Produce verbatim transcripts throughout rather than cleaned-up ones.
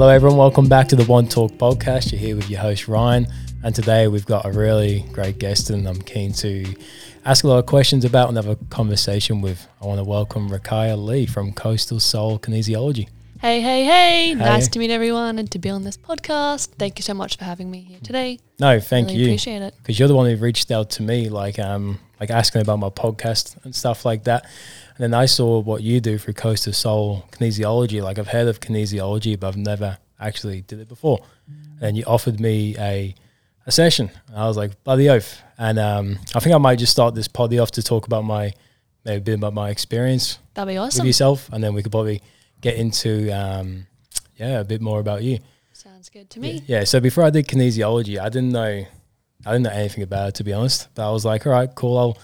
Hello everyone, welcome back to the One Talk podcast. You're here with your host Ryan, and today we've got a really great guest and I'm keen to ask a lot of questions about and have a conversation with. I want to welcome Rekiah Lee from Coastal Soulz Kinesiology. Hey, hey, hey, hey. Nice to meet everyone and to be on this podcast. Thank you so much for having me here today. No, thank really you. Appreciate it. Because you're the one who reached out to me, like um, like asking about my podcast and stuff like that. And then I saw what you do for Coastal Soulz Kinesiology. Like, I've heard of kinesiology, but I've never actually did it before. Mm. And you offered me a a session. And I was like, bloody oath. And um, I think I might just start this poddy off to talk about my, maybe a bit about my experience. That'd be awesome. With yourself. And then we could probably get into, um, yeah, a bit more about you. Sounds good to me. Yeah, yeah, so before I did kinesiology, I didn't know, I didn't know anything about it, to be honest. But I was like, all right, cool, I'll,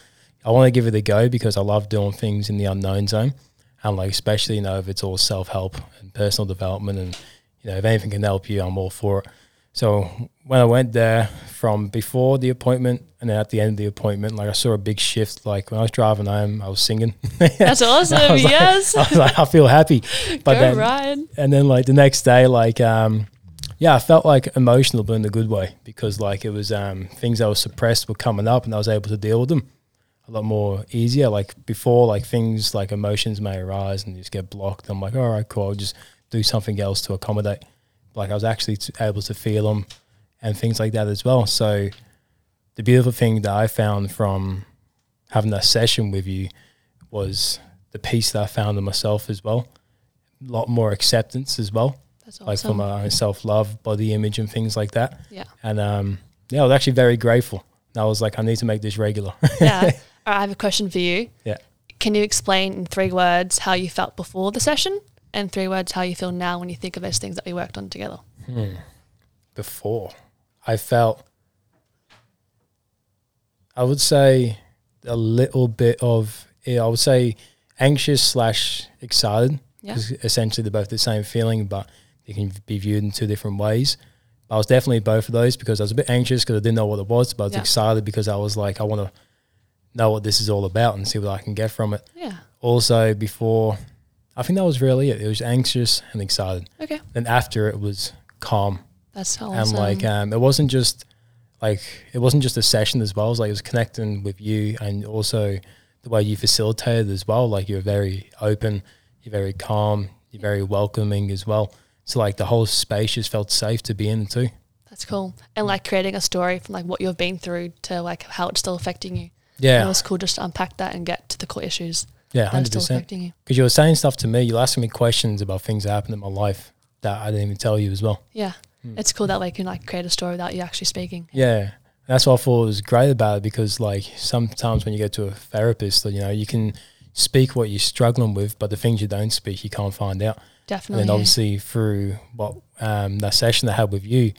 I want to give it a go because I love doing things in the unknown zone, and like especially, you know, if it's all self-help and personal development, and you know, if anything can help you, I'm all for it. So when I went there, from before the appointment and then at the end of the appointment, like I saw a big shift. Like when I was driving home, I was singing. That's awesome. I yes, like, I was like, I feel happy. But go then, Ryan. And then like the next day, like um, yeah, I felt like emotional, but in a good way, because like it was um things that were suppressed were coming up, and I was able to deal with them a lot more easier. Like before, like things like emotions may arise and you just get blocked. I'm like, all right, cool, I'll just do something else to accommodate. Like I was actually t- able to feel them and things like that as well. So the beautiful thing that I found from having that session with you was the peace that I found in myself as well. A lot more acceptance as well. That's awesome. Like for my own self-love, body image and things like that. Yeah. And um, yeah, I was actually very grateful. And I was like, I need to make this regular. Yeah. All right, I have a question for you. Yeah. Can you explain in three words how you felt before the session and three words how you feel now when you think of those things that we worked on together? Hmm. Before, I felt, I would say a little bit of, yeah, I would say anxious slash excited. Yeah. 'Cause essentially they're both the same feeling, but they can be viewed in two different ways. I was definitely both of those because I was a bit anxious because I didn't know what it was, but I was yeah. excited because I was like, I want to know what this is all about and see what I can get from it. Yeah. Also before, I think that was really it. It was anxious and excited. Okay. And after, it was calm. That's awesome. And like um, it wasn't just like it wasn't just a session as well. It was like it was connecting with you, and also the way you facilitated as well. Like you're very open, you're very calm, you're very welcoming as well. So like the whole space just felt safe to be in too. That's cool. And like creating a story from like what you've been through to like how it's still affecting you. Yeah. And it was cool just to unpack that and get to the core issues. Yeah, one hundred percent. Because you were saying stuff to me, you were asking me questions about things that happened in my life that I didn't even tell you as well. Yeah. Mm. It's cool that way you can like create a story without you actually speaking. Yeah. And that's what I thought was great about it, because like sometimes when you go to a therapist, you know, you can speak what you're struggling with, but the things you don't speak, you can't find out. Definitely. And then obviously yeah. through what um, that session I had with you,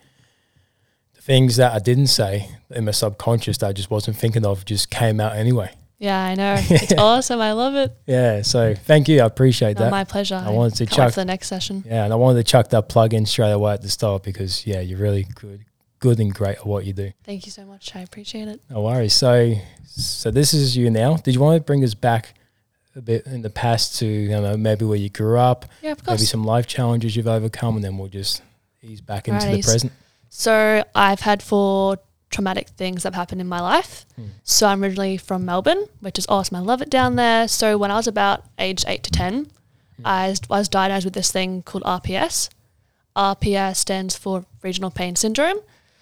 things that I didn't say in my subconscious that I just wasn't thinking of just came out anyway. Yeah, I know. It's awesome. I love it. Yeah, so thank you. I appreciate no, that. My pleasure. I, I wanted to chuck for the next session. Yeah, and I wanted to chuck that plug in straight away at the start because, yeah, you're really good good and great at what you do. Thank you so much. I appreciate it. No worries. So, so this is you now. Did you want to bring us back a bit in the past to, you know, maybe where you grew up? Yeah, of course. Maybe some life challenges you've overcome, and then we'll just ease back into right, the present. So I've had four traumatic things that have happened in my life. Mm. So I'm originally from Melbourne, which is awesome. I love it down there. So when I was about age eight to ten, mm. I, I was diagnosed with this thing called R P S. R P S stands for Regional Pain Syndrome.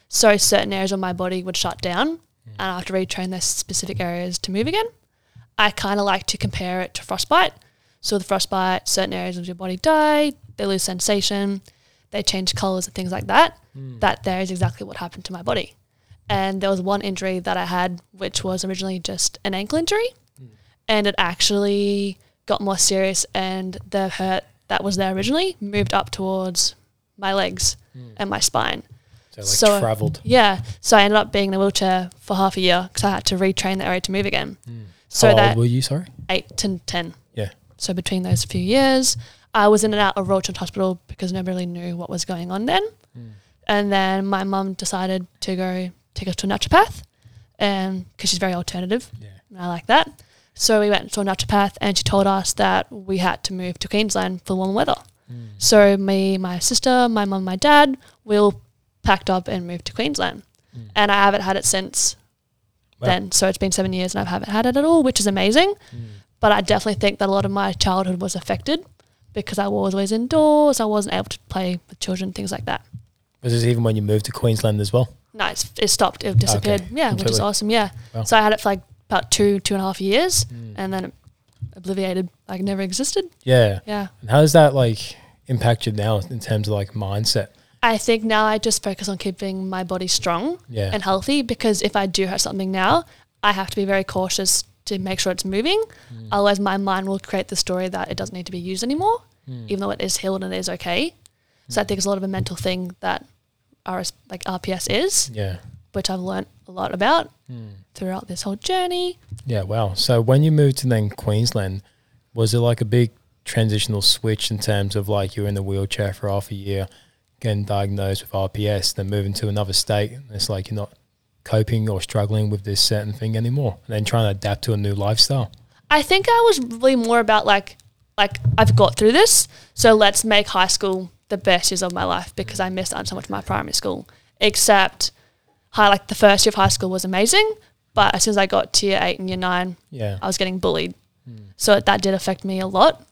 So certain areas of my body would shut down, mm. and I have to retrain those specific areas to move again. I kind of like to compare it to frostbite. So with frostbite, certain areas of your body die, they lose sensation, they change colours and things like that. Mm. That there is exactly what happened to my body. And there was one injury that I had, which was originally just an ankle injury, mm. and it actually got more serious, and the hurt that was there originally moved up towards my legs mm. and my spine. So like so travelled. Yeah. So I ended up being in a wheelchair for half a year because I had to retrain the area to move again. Mm. So How that old were you, sorry? eight to ten. Yeah. So between those few years, I was in and out of Royal Children's Hospital because nobody really knew what was going on then. Mm. And then my mum decided to go take us to a naturopath, and because she's very alternative, yeah. and I like that. So we went to a naturopath, and she told us that we had to move to Queensland for warm weather. Mm. So me, my sister, my mum, my dad, we all packed up and moved to Queensland. Mm. And I haven't had it since wow. then. So it's been seven years and I haven't had it at all, which is amazing. Mm. But I definitely think that a lot of my childhood was affected because I was always indoors. I wasn't able to play with children, things like that. Was this even when you moved to Queensland as well? No, it's, it stopped. It disappeared. Okay. Yeah, completely. Which is awesome. Yeah. Wow. So I had it for like about two, two and a half years mm. and then it obliviated, like never existed. Yeah. Yeah. And how does that like impact you now in terms of like mindset? I think now I just focus on keeping my body strong yeah. and healthy, because if I do have something now, I have to be very cautious to make sure it's moving. Mm. Otherwise my mind will create the story that it doesn't need to be used anymore, mm. even though it is healed and it is okay. Mm. So I think it's a lot of a mental thing that R S, like R P S is, yeah, which I've learned a lot about mm. throughout this whole journey. Yeah, wow. So when you moved to then Queensland, was it like a big transitional switch in terms of like you were in the wheelchair for half a year, getting diagnosed with R P S, then moving to another state, and it's like you're not coping or struggling with this certain thing anymore, and then trying to adapt to a new lifestyle? I think I was really more about like, like I've got through this, so let's make high school the best years of my life, because I missed out so much of my primary school. Except high, like the first year of high school was amazing, but as soon as I got to year eight and year nine, yeah. I was getting bullied. Mm. So that did affect me a lot.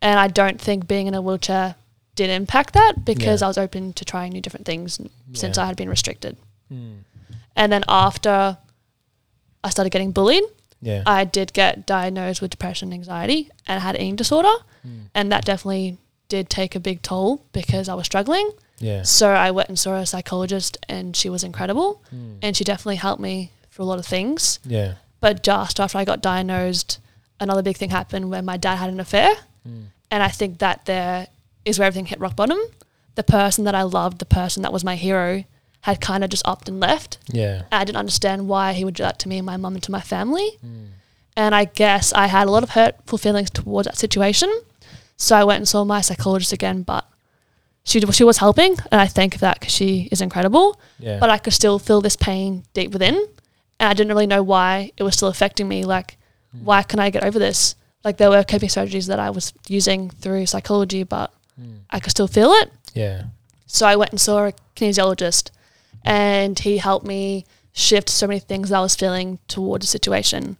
And I don't think being in a wheelchair did impact that, because yeah. I was open to trying new different things yeah. since I had been restricted. Mm. And then after I started getting bullied, yeah. I did get diagnosed with depression and anxiety and had eating disorder. Mm. And that definitely did take a big toll because I was struggling. Yeah. So I went and saw a psychologist and she was incredible mm. and she definitely helped me for a lot of things. Yeah. But just after I got diagnosed, another big thing happened where my dad had an affair mm. and I think that there is where everything hit rock bottom. The person that I loved, the person that was my hero, had kind of just upped and left. Yeah. And I didn't understand why he would do that to me and my mum and to my family. Mm. And I guess I had a lot of hurtful feelings towards that situation. So I went and saw my psychologist again, but she she was helping, and I thank her for that because she is incredible. Yeah. But I could still feel this pain deep within, and I didn't really know why it was still affecting me. Like, mm. why can I get over this? Like, there were coping strategies that I was using through psychology, but mm. I could still feel it. Yeah. So I went and saw a kinesiologist, and he helped me shift so many things that I was feeling towards the situation,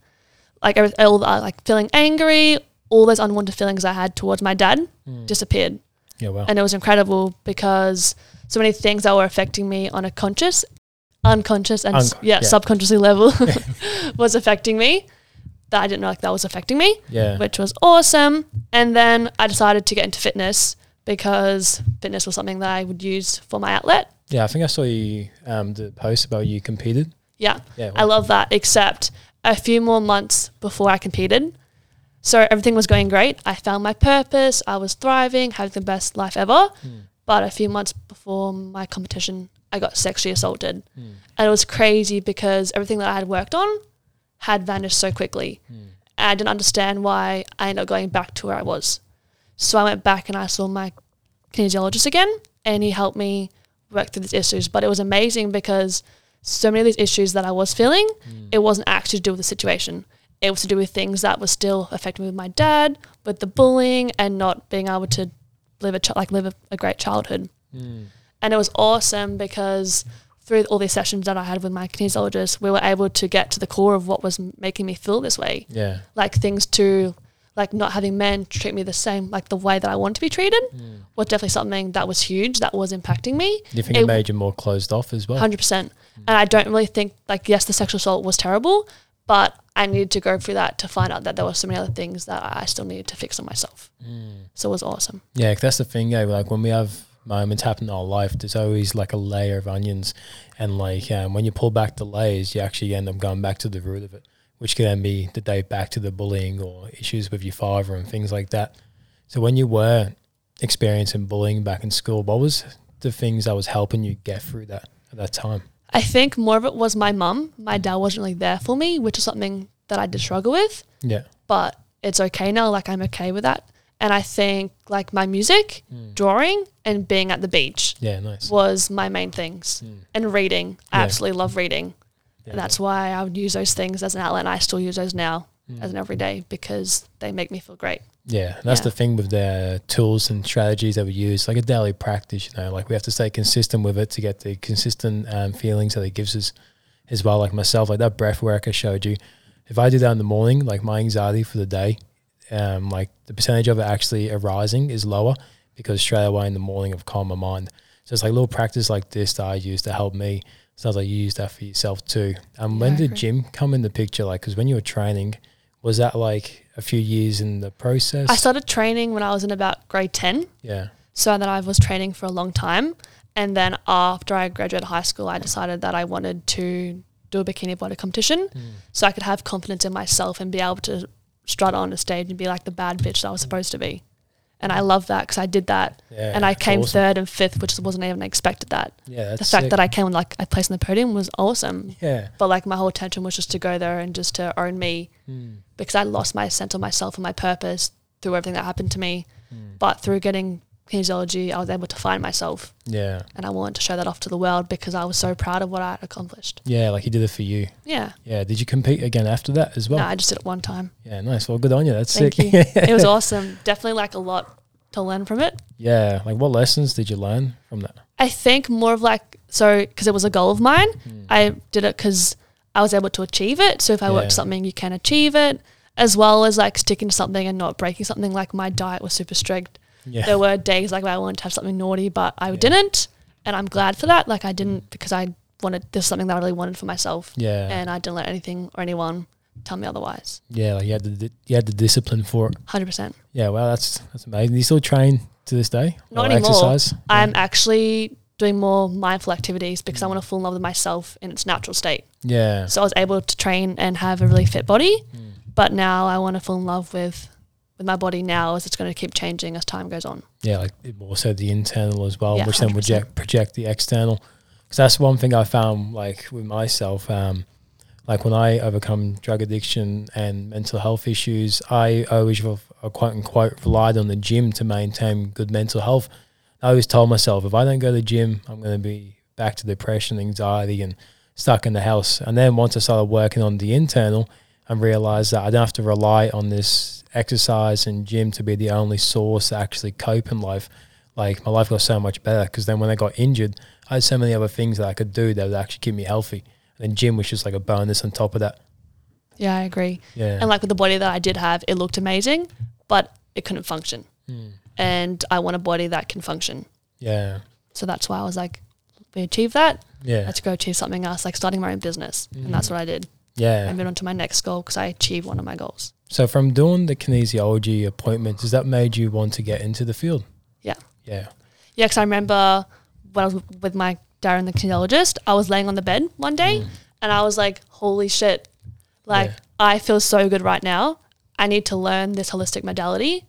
like all the, like feeling angry. All those unwanted feelings I had towards my dad mm. disappeared. Yeah, wow. And it was incredible because so many things that were affecting me on a conscious, unconscious and Unc- yeah, yeah. subconsciously level was affecting me that I didn't know like that was affecting me, yeah. which was awesome. And then I decided to get into fitness because fitness was something that I would use for my outlet. Yeah, I think I saw you um, the post about you competed. Yeah, yeah well, I love that, except a few more months before I competed, so everything was going great. I found my purpose. I was thriving, having the best life ever. Mm. But a few months before my competition, I got sexually assaulted. Mm. And it was crazy because everything that I had worked on had vanished so quickly. Mm. And I didn't understand why I ended up going back to where I was. So I went back and I saw my kinesiologist again, and he helped me work through these issues. But it was amazing because so many of these issues that I was feeling, mm. it wasn't actually to do with the situation. It was to do with things that were still affecting me with my dad, with the bullying and not being able to live a ch- like live a, a great childhood. Mm. And it was awesome because through all these sessions that I had with my kinesiologist, we were able to get to the core of what was making me feel this way. Yeah, like things to like not having men treat me the same, like the way that I want to be treated, mm. was definitely something that was huge that was impacting me. Do you think it, it made you more closed off as well? one hundred percent. Mm. And I don't really think like yes, the sexual assault was terrible, but I needed to go through that to find out that there were so many other things that I still needed to fix on myself. Mm. So it was awesome. Yeah, cause that's the thing, eh? Like when we have moments happen in our life, there's always like a layer of onions. And like um, when you pull back the layers, you actually end up going back to the root of it, which can then be the day back to the bullying or issues with your father and things like that. So when you were experiencing bullying back in school, what was the things that was helping you get through that at that time? I think more of it was my mum. My dad wasn't really there for me, which is something that I did struggle with. Yeah. But it's okay now. Like, I'm okay with that. And I think, like, my music, mm. drawing, and being at the beach yeah, nice. was my main things. Mm. And reading. I yeah. absolutely love reading. Yeah, and that's yeah. why I would use those things as an outlet, and I still use those now. mm. as an everyday, because they make me feel great. Yeah, and that's yeah. the thing with the tools and strategies that we use, like a daily practice, you know, like we have to stay consistent with it to get the consistent um, feelings that it gives us as well. Like myself, like that breath work I showed you, if I do that in the morning, like my anxiety for the day, um, like the percentage of it actually arising is lower because straight away in the morning I've calmed my mind. So it's like little practice like this that I use to help me. Sounds like you use that for yourself too. Um, yeah, when did gym come in the picture? Like, because when you were training, was that like a few years in the process? I started training when I was in about grade ten. Yeah. So then I was training for a long time. And then after I graduated high school, I decided that I wanted to do a bikini body competition mm. so I could have confidence in myself and be able to strut on a stage and be like the bad bitch that I was supposed to be. And I love that because I did that yeah, and I came awesome. third and fifth, which wasn't even expected that. Yeah, that's the fact sick. that I came like I placed on the podium was awesome. Yeah. But like my whole intention was just to go there and just to own me mm. because I lost my sense of myself and my purpose through everything that happened to me. Mm. But through getting kinesiology, I was able to find myself. Yeah. And I wanted to show that off to the world because I was so proud of what I had accomplished. Yeah, like you did it for you. Yeah. Yeah. Did you compete again after that as well? No, I just did it one time. Yeah, nice. Well, good on you. That's Thank sick. You. It was awesome. Definitely like a lot to learn from it. Yeah. Like what lessons did you learn from that? I think more of like, so because it was a goal of mine, mm. I did it because I was able to achieve it. So if I yeah. work something, you can achieve it, as well as like sticking to something and not breaking something. Like my diet was super strict. Yeah. There were days like I wanted to have something naughty, but I yeah. didn't, and I'm glad for that. Like I didn't because I wanted this was something that I really wanted for myself. Yeah, and I didn't let anything or anyone tell me otherwise. Yeah, like you had the you had the discipline for it. one hundred percent. Yeah, well, that's that's amazing. Do you still train to this day? Not anymore. Exercise? I'm yeah. actually doing more mindful activities because mm. I want to fall in love with myself in its natural state. Yeah. So I was able to train and have a really fit body, mm. but now I want to fall in love with. with my body now is it's going to keep changing as time goes on. Yeah, like also the internal as well, yeah, which one hundred percent. Then project, project the external. Because that's one thing I found like with myself, um, like when I overcome drug addiction and mental health issues, I always quote unquote relied on the gym to maintain good mental health. I always told myself, if I don't go to the gym, I'm going to be back to depression, anxiety and stuck in the house. And then once I started working on the internal and realised that I don't have to rely on this exercise and gym to be the only source to actually cope in life. Like my life got so much better because then when I got injured, I had so many other things that I could do that would actually keep me healthy. And then gym was just like a bonus on top of that. Yeah, I agree. Yeah. And like with the body that I did have, it looked amazing, but it couldn't function. Mm. And I want a body that can function. Yeah. So that's why I was like, we achieved that. Yeah. Let's go achieve something else, like starting my own business. Mm. And that's what I did. Yeah. I moved on to my next goal because I achieved one of my goals. So from doing the kinesiology appointments, has that made you want to get into the field? Yeah. Yeah. Yeah, because I remember when I was with my Darren, the kinesiologist, I was laying on the bed one day mm. and I was like, holy shit, like yeah. I feel so good right now. I need to learn this holistic modality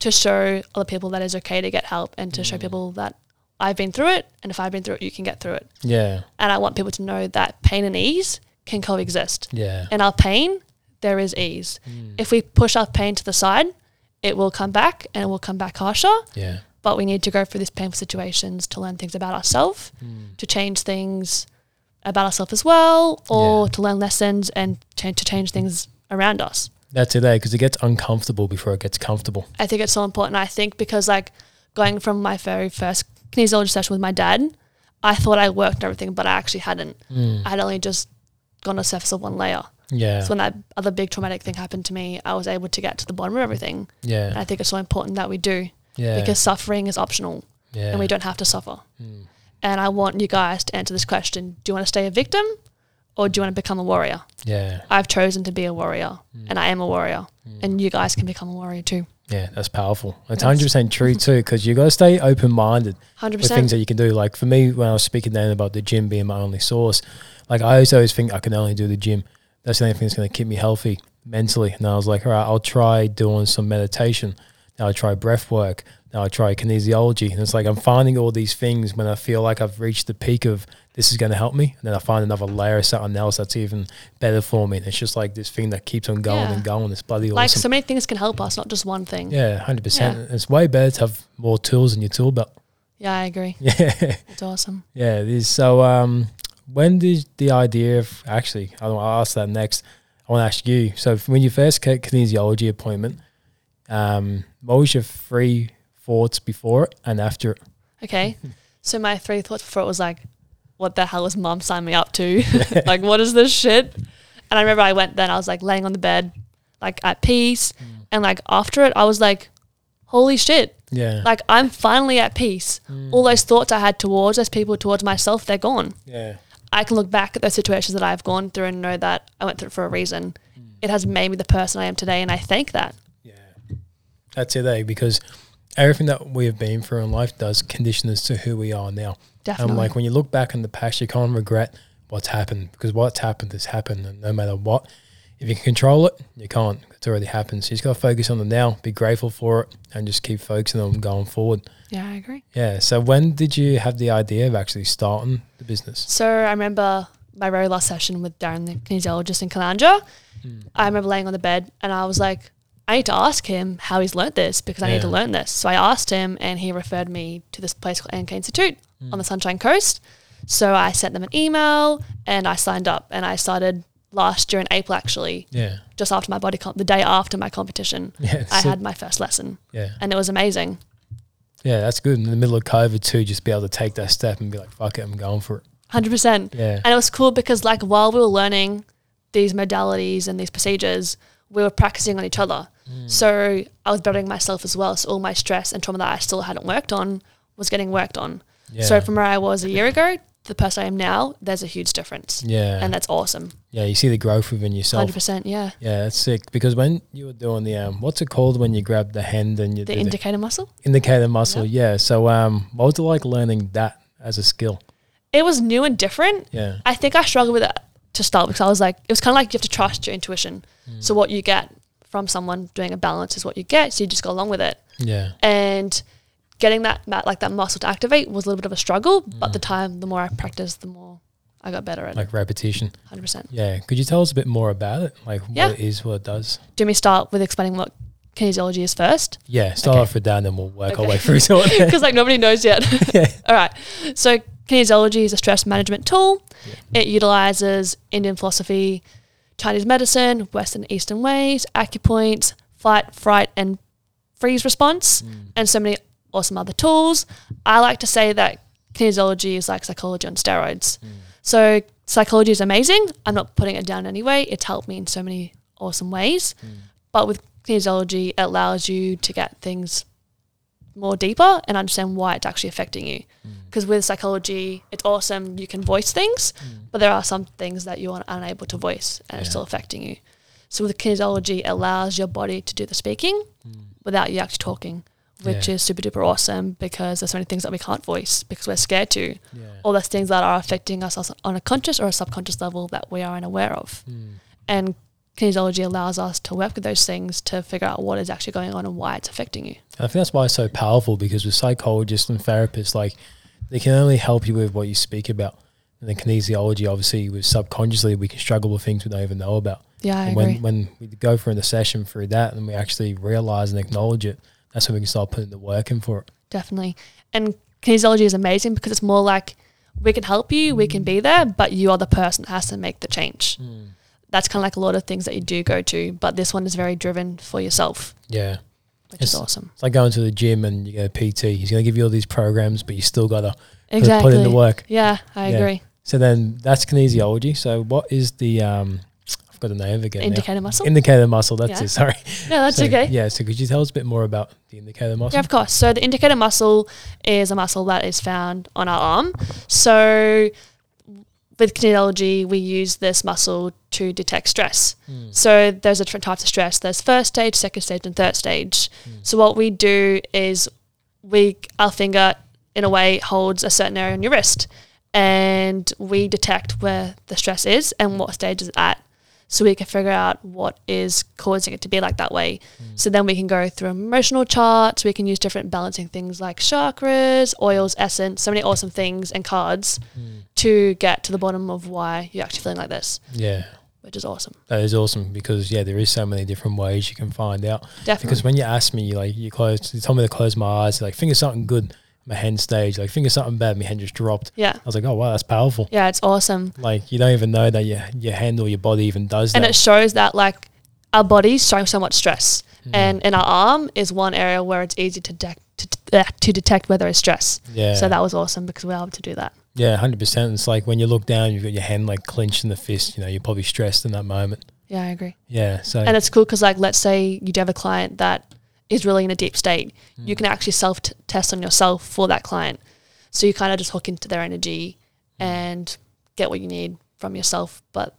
to show other people that it's okay to get help and to mm. show people that I've been through it, and if I've been through it, you can get through it. Yeah. And I want people to know that pain and ease can coexist. Yeah. In our pain, there is ease. Mm. If we push our pain to the side, it will come back and it will come back harsher. Yeah. But we need to go through these painful situations to learn things about ourselves, mm. to change things about ourselves as well, or yeah. to learn lessons and to, to change things around us. That's it, because it gets uncomfortable before it gets comfortable. I think it's so important. I think because like going from my very first kinesiology session with my dad, I thought I worked on everything, but I actually hadn't. Mm. I had only just on the surface of one layer. Yeah. So when that other big traumatic thing happened to me, I was able to get to the bottom of everything. Yeah. And I think it's so important that we do. Yeah. Because suffering is optional. Yeah. And we don't have to suffer. Mm. And I want you guys to answer this question. Do you want to stay a victim or do you want to become a warrior? Yeah. I've chosen to be a warrior mm. and I am a warrior mm. and you guys can become a warrior too. Yeah, that's powerful. It's one hundred percent true too, because you got to stay open-minded one hundred percent. With things that you can do. Like for me, when I was speaking then about the gym being my only source, like I always, always think I can only do the gym. That's the only thing that's going to keep me healthy mentally. And I was like, all right, I'll try doing some meditation. Now I try breath work. Now I try kinesiology. And it's like I'm finding all these things when I feel like I've reached the peak of this is going to help me. And then I find another layer of something else that's even better for me. And it's just like this thing that keeps on going yeah. and going. It's bloody like awesome. So many things can help us, not just one thing. Yeah, one hundred percent. Yeah. It's way better to have more tools in your tool belt. Yeah, I agree. Yeah. It's awesome. Yeah, it is. So um, when did the idea of – actually, I'll ask that next – I want to ask you, so when you first get kinesiology appointment, um, what was your three thoughts before it and after it? Okay, so my three thoughts before it was like, what the hell is mum signing me up to? Like, what is this shit? And I remember I went then, I was like laying on the bed, like at peace. Mm. And like after it, I was like, holy shit. Yeah. Like I'm finally at peace. Mm. All those thoughts I had towards those people, towards myself, they're gone. Yeah. I can look back at those situations that I've gone through and know that I went through it for a reason. Mm. It has made me the person I am today, and I thank that. Yeah. That's it though, because everything that we have been through in life does condition us to who we are now. Definitely. And like when you look back in the past, you can't regret what's happened, because what's happened has happened, and no matter what, if you can control it, you can't. It's already happened. So you just got to focus on the now, be grateful for it, and just keep focusing on going forward. Yeah, I agree. Yeah. So when did you have the idea of actually starting the business? So I remember my very last session with Darren, the kinesiologist in Kalandra. Mm. I remember laying on the bed and I was like, I need to ask him how he's learnt this, because I yeah. need to learn this. So I asked him, and he referred me to this place called N K Institute mm. on the Sunshine Coast. So I sent them an email and I signed up, and I started last year in April actually. Yeah. Just after my body comp, the day after my competition, yeah, I had my first lesson. Yeah. And it was amazing. Yeah, that's good. In the middle of COVID too, just be able to take that step and be like, fuck it, I'm going for it. one hundred percent. Yeah. And it was cool because like while we were learning these modalities and these procedures, we were practicing on each other. Mm. So I was bettering myself as well. So all my stress and trauma that I still hadn't worked on was getting worked on. Yeah. So from where I was a year ago, the person I am now, there's a huge difference. Yeah. And that's awesome. Yeah, you see the growth within yourself. one hundred percent, yeah. Yeah, that's sick. Because when you were doing the, um, what's it called when you grab the hand and you the indicator muscle? Indicator muscle, yeah. yeah. So um, what was it like learning that as a skill? It was new and different. Yeah. I think I struggled with it to start because I was like, it was kind of like you have to trust your intuition. Mm. So what you get from someone doing a balance is what you get. So you just go along with it. Yeah. And getting that, that like that muscle to activate was a little bit of a struggle, mm. but the time, the more I practiced, the more I got better at like it. Like repetition. one hundred percent. Yeah. Could you tell us a bit more about it? Like yeah. what it is, what it does? Do we start with explaining what kinesiology is first? Yeah. Start okay. off with that and then we'll work okay. our way through to it. Because like nobody knows yet. yeah. All right. So kinesiology is a stress management tool. Yeah. It utilizes Indian philosophy, Chinese medicine, Western and Eastern ways, acupoints, fight, fright, and freeze response, mm. and so many or some other tools. I like to say that kinesiology is like psychology on steroids. Mm. So psychology is amazing. I'm not putting it down in any way. It's helped me in so many awesome ways. Mm. But with kinesiology, it allows you to get things more deeper and understand why it's actually affecting you. Because mm. with psychology, it's awesome. You can voice things, mm. but there are some things that you are unable to voice and yeah. it's still affecting you. So with kinesiology, it allows your body to do the speaking mm. without you actually talking. Which yeah. is super duper awesome, because there's so many things that we can't voice because we're scared to. Yeah. All those things that are affecting us on a conscious or a subconscious level that we are unaware of. Mm. And kinesiology allows us to work with those things to figure out what is actually going on and why it's affecting you. And I think that's why it's so powerful, because with psychologists and therapists, like they can only help you with what you speak about. And then kinesiology, obviously, with subconsciously, we can struggle with things we don't even know about. Yeah, I and agree. When, when we go through the session through that and we actually realize and acknowledge it, that's when we can start putting the work in for it. Definitely. And kinesiology is amazing because it's more like we can help you, we can be there, but you are the person that has to make the change. Mm. That's kind of like a lot of things that you do go to, but this one is very driven for yourself. Yeah. Which it's, is awesome. It's like going to the gym and you get a P T. He's going to give you all these programs, but you still got to exactly. put in the work. Yeah, I yeah. agree. So then that's kinesiology. So what is the um, – I've got the name again. Indicator now. muscle. Indicator muscle, that's yeah. it, sorry. No, that's so, okay. Yeah, so could you tell us a bit more about the indicator muscle? Yeah, of course. So the indicator muscle is a muscle that is found on our arm. So with kinesiology, we use this muscle to detect stress. Mm. So there's different types of stress. There's first stage, second stage, and third stage. Mm. So what we do is we our finger, in a way, holds a certain area on your wrist, and we detect where the stress is and what stage it's at. So we can figure out what is causing it to be like that way. Mm. So then we can go through emotional charts. We can use different balancing things like chakras, oils, essence, so many awesome things and cards mm. to get to the bottom of why you're actually feeling like this. Yeah. Which is awesome. That is awesome because, yeah, there is so many different ways you can find out. Definitely. Because when you ask me, like, you close, you told me to close my eyes, like, think of something good. my hand stage, like think of something bad, my hand just dropped. Yeah. I was like, oh wow, that's powerful. Yeah, it's awesome. Like you don't even know that your your hand or your body even does and that. And it shows that like our body's showing so much stress. Mm. And in our arm is one area where it's easy to de- to, uh, to detect whether it's stress. Yeah. So that was awesome because we were able to do that. Yeah, one hundred percent. It's like when you look down, you've got your hand like clenched in the fist, you know, you're probably stressed in that moment. Yeah, I agree. Yeah. So and it's cool because like let's say you do have a client that is really in a deep state. Mm. You can actually self-test on yourself for that client. So you kind of just hook into their energy mm. and get what you need from yourself, but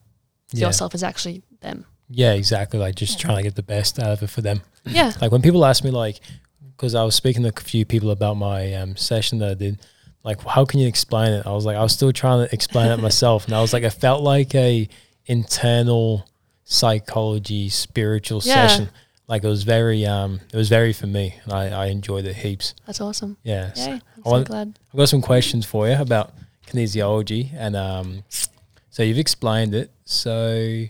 yeah. yourself is actually them. Yeah, exactly. Like just yeah. trying to get the best out of it for them. Yeah. Like when people ask me like, because I was speaking to a few people about my um, session that I did, like how can you explain it? I was like, I was still trying to explain it myself. And I was like, I felt like a internal psychology, spiritual yeah. session. Like it was very, um, it was very for me, and I, I enjoyed it heaps. That's awesome. Yeah. Yay, so I'm so want, glad. I've got some questions for you about kinesiology, and um, so you've explained it. So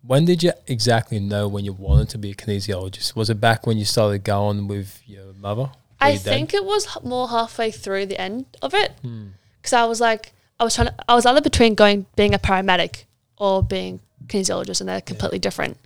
when did you exactly know when you wanted to be a kinesiologist? Was it back when you started going with your mother? I your think it was more halfway through the end of it, because hmm. I was like, I was trying to, I was either between going being a paramedic or being kinesiologist, and they're completely yeah. different,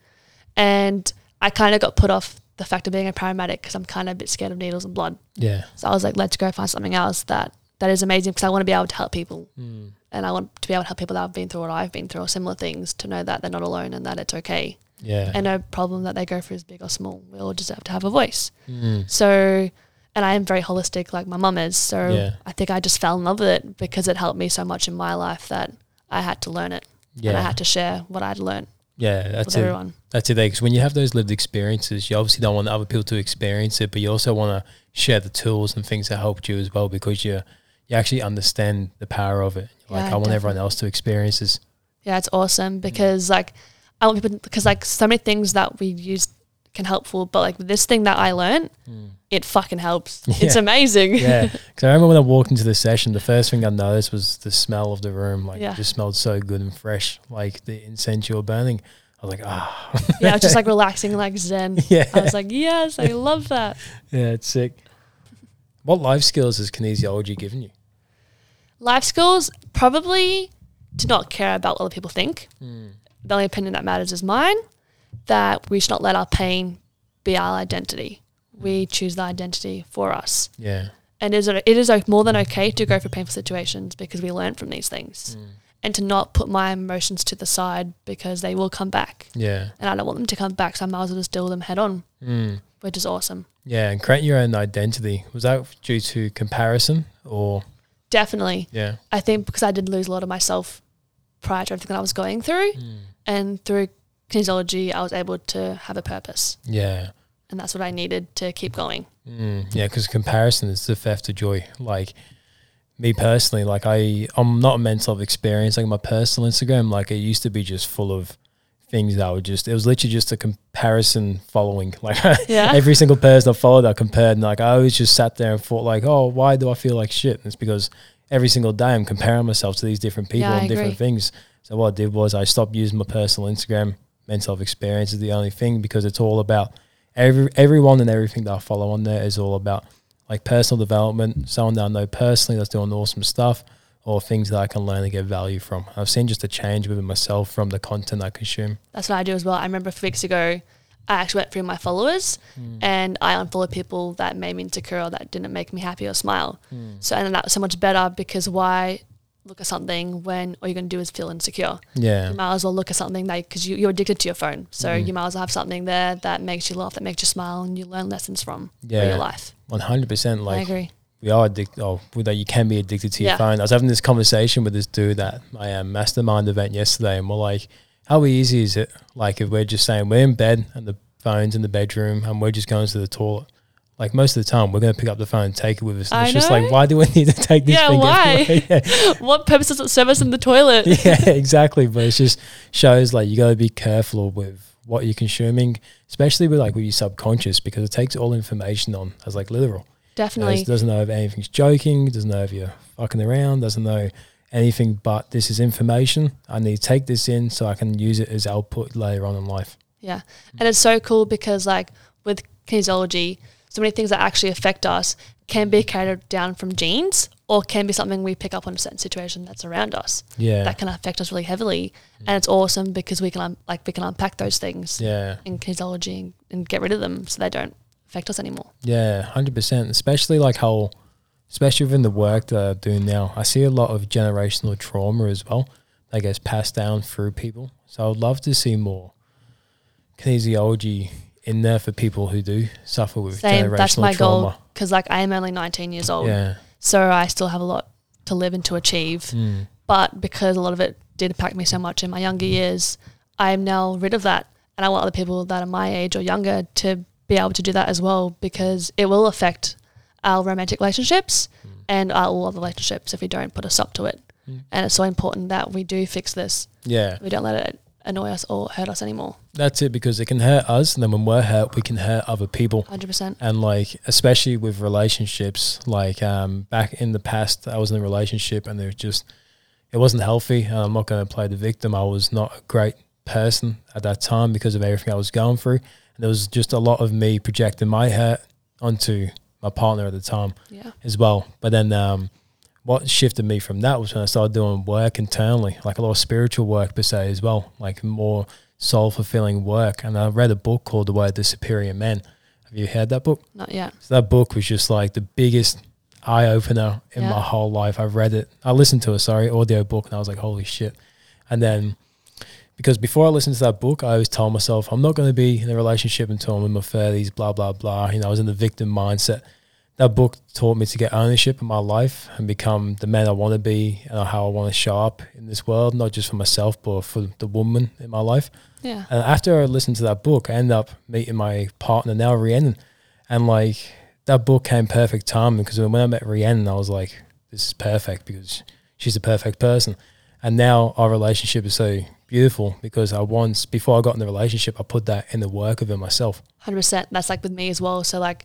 and I kind of got put off the fact of being a paramedic because I'm kind of a bit scared of needles and blood. Yeah. So I was like, let's go find something else that, that is amazing because I want to be able to help people. Mm. And I want to be able to help people that have been through what I've been through or similar things to know that they're not alone and that it's okay. Yeah. And no problem that they go through is big or small. We all deserve to have a voice. Mm. So, and I am very holistic like my mum is. So yeah. I think I just fell in love with it because it helped me so much in my life that I had to learn it. Yeah. And I had to share what I'd learned. Yeah, that's it. Everyone. That's it there, because when you have those lived experiences, you obviously don't want other people to experience it, but you also want to share the tools and things that helped you as well, because you you actually understand the power of it. Like yeah, I want definitely. everyone else to experience this. Yeah, it's awesome because yeah. like I want people because like so many things that we use can helpful, but like this thing that I learned, mm. it fucking helps. Yeah. It's amazing. Yeah, because I remember when I walked into the session, the first thing I noticed was the smell of the room. Like yeah. it just smelled so good and fresh, like the incense you were burning. I was like, ah. Oh. Yeah, I was just like relaxing, like zen. Yeah. I was like, yes, I love that. Yeah, it's sick. What life skills has kinesiology given you? Life skills, probably to not care about what other people think. Mm. The only opinion that matters is mine. That we should not let our pain be our identity. We choose the identity for us. Yeah. And is it, it is more than okay to go for painful situations because we learn from these things. Mm. And to not put my emotions to the side because they will come back. Yeah. And I don't want them to come back, so I might as well just deal with them head on, mm. which is awesome. Yeah, and create your own identity. Was that due to comparison or? Definitely. Yeah. I think because I did lose a lot of myself prior to everything that I was going through, mm. and through kinesiology, I was able to have a purpose. Yeah. And that's what I needed to keep going. Mm, yeah, because comparison is the theft of joy. Like me personally, like I, I'm not a mental of experience. Like my personal Instagram, like it used to be just full of things that were just, it was literally just a comparison following. Like yeah. every single person I followed, I compared. And like I always just sat there and thought like, oh, why do I feel like shit? And it's because every single day I'm comparing myself to these different people yeah, and I different agree. things. So what I did was I stopped using my personal Instagram. Mental experience is the only thing, because it's all about every everyone and everything that I follow on there is all about like personal development, someone that I know personally that's doing awesome stuff, or things that I can learn and get value from. I've seen just a change within myself from the content I consume. That's what I do as well. I remember a few weeks ago I actually went through my followers mm. and I unfollowed people that made me insecure or that didn't make me happy or smile. Mm. So and that was so much better, because why look at something when all you're going to do is feel insecure. Yeah. You might as well look at something like, because you, you're addicted to your phone. So mm. you might as well have something there that makes you laugh, that makes you smile, and you learn lessons from yeah. your life. one hundred percent. Like, I agree. We are addicted, or that you can be addicted to your yeah. phone. I was having this conversation with this dude at my um, mastermind event yesterday, and we're like, how easy is it? Like, if we're just saying we're in bed and the phone's in the bedroom and we're just going to the toilet. Like most of the time, we're going to pick up the phone and take it with us. And I it's know. just like, why do we need to take this yeah, thing? Why? Yeah. What purpose does it serve us in the toilet? Yeah, exactly. But it just shows like you got to be careful with what you're consuming, especially with like with your subconscious, because it takes all information on as like literal. Definitely. You know, it doesn't know if anything's joking, doesn't know if you're fucking around, doesn't know anything, but this is information. I need to take this in so I can use it as output later on in life. Yeah. And it's so cool because like with kinesiology – so many things that actually affect us can be carried down from genes or can be something we pick up on a certain situation that's around us. Yeah. That can affect us really heavily. Mm. And it's awesome because we can um, like we can unpack those things yeah. in kinesiology and, and get rid of them so they don't affect us anymore. Yeah, one hundred percent. Especially like how, especially within the work that I do now, I see a lot of generational trauma as well that gets passed down through people. So I would love to see more kinesiology in there for people who do suffer with Same, generational that's my trauma. Because like I am only nineteen years old, yeah. so I still have a lot to live and to achieve. Mm. But because a lot of it did impact me so much in my younger years, I am now rid of that, and I want other people that are my age or younger to be able to do that as well, because it will affect our romantic relationships mm. and our all other relationships if we don't put a stop to it. Mm. And it's so important that we do fix this. Yeah, we don't let it annoy us or hurt us anymore. That's it, because it can hurt us, and then when we're hurt we can hurt other people. One hundred percent. And like especially with relationships, like um back in the past I was in a relationship and there just it wasn't healthy. I'm not going to play the victim. I was not a great person at that time because of everything I was going through, and there was just a lot of me projecting my hurt onto my partner at the time yeah. as well. But then um what shifted me from that was when I started doing work internally, like a lot of spiritual work per se as well, like more soul-fulfilling work. And I read a book called The Way of the Superior Men. Have you heard that book? Not yet. So that book was just like the biggest eye-opener in yeah. my whole life. I read it. I listened to it, sorry, audio book, and I was like, holy shit. And then because before I listened to that book, I always told myself, I'm not going to be in a relationship until I'm in my thirties, blah, blah, blah. You know, I was in the victim mindset. That book taught me to get ownership in my life and become the man I want to be and how I want to show up in this world, not just for myself, but for the woman in my life. Yeah. And after I listened to that book, I ended up meeting my partner now, Rhiannon. And like that book came perfect timing, because when I met Rhiannon, I was like, this is perfect, because she's the perfect person. And now our relationship is so beautiful because I once, before I got in the relationship, I put that in the work of it myself. one hundred percent. That's like with me as well. So like,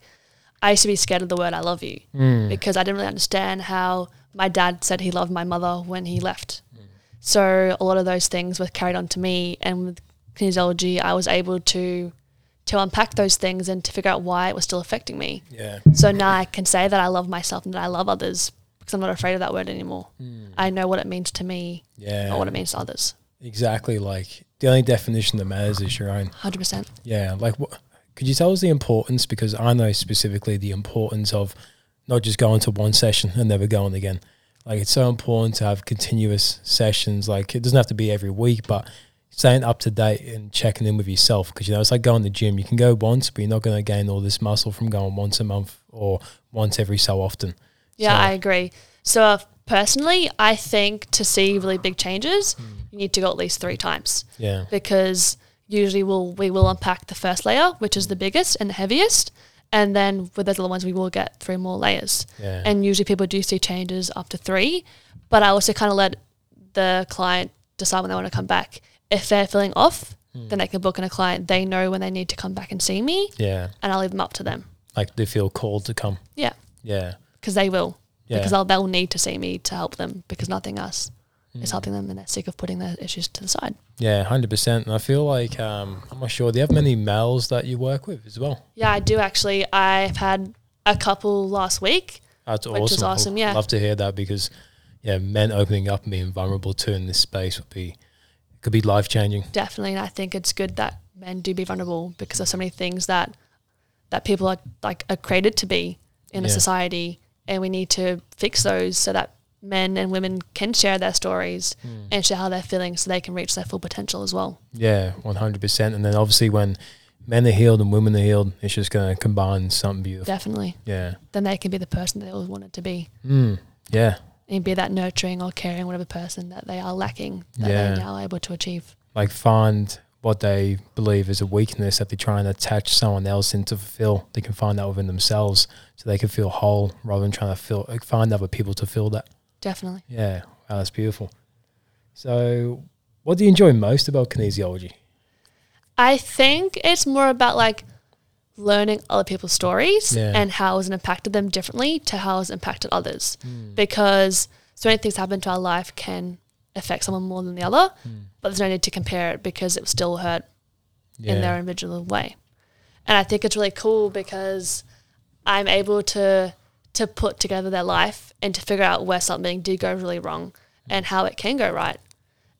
I used to be scared of the word I love you mm. because I didn't really understand how my dad said he loved my mother when he left. Mm. So a lot of those things were carried on to me, and with kinesiology I was able to to unpack those things and to figure out why it was still affecting me. Yeah. So now I can say that I love myself and that I love others because I'm not afraid of that word anymore. Mm. I know what it means to me yeah. and what it means to others. Exactly. Like the only definition that matters is your own. one hundred percent. Yeah. Like what? Could you tell us the importance, because I know specifically the importance of not just going to one session and never going again. Like it's so important to have continuous sessions. Like it doesn't have to be every week, but staying up to date and checking in with yourself, because, you know, it's like going to the gym. You can go once, but you're not going to gain all this muscle from going once a month or once every so often. Yeah, so. I agree. So uh, personally, I think to see really big changes, mm. you need to go at least three times. Yeah, because usually we'll, we will unpack the first layer, which is the biggest and the heaviest, and then with those other ones we will get three more layers. Yeah. And usually people do see changes after three, but I also kind of let the client decide when they want to come back. If they're feeling off, mm. then they can book in a client. They know when they need to come back and see me, yeah. and I'll leave them up to them. Like they feel called to come. Yeah. Yeah. Because they will. Yeah. Because they'll, they'll need to see me to help them, because nothing else. It's helping them, and they're sick of putting their issues to the side. Yeah, one hundred percent. And I feel like, um, I'm not sure, do you have many males that you work with as well? Yeah, I do actually. I've had a couple last week. That's which awesome. Which is awesome, yeah. I'd love to hear that, because, yeah, men opening up and being vulnerable too in this space would be, could be life-changing. Definitely, and I think it's good that men do be vulnerable, because there's so many things that that people are, like, are created to be in yeah. a society, and we need to fix those so that men and women can share their stories mm. and share how they're feeling so they can reach their full potential as well. Yeah, one hundred percent. And then obviously when men are healed and women are healed, it's just going to combine something beautiful. Definitely. Yeah. Then they can be the person they always wanted to be. Mm. Yeah. And be that nurturing or caring, whatever person that they are lacking, that yeah. they're now able to achieve. Like find what they believe is a weakness that they try and attach someone else in to fulfill. They can find that within themselves so they can feel whole, rather than trying to fill, find other people to fill that. Definitely. Yeah. Wow, that's beautiful. So what do you enjoy most about kinesiology? I think it's more about like learning other people's stories yeah. and how it's impacted them differently to how it's impacted others. Mm. Because so many things happen to our life can affect someone more than the other, mm. but there's no need to compare it because it still hurt yeah. in their individual way. And I think it's really cool because I'm able to to put together their life and to figure out where something did go really wrong and how it can go right.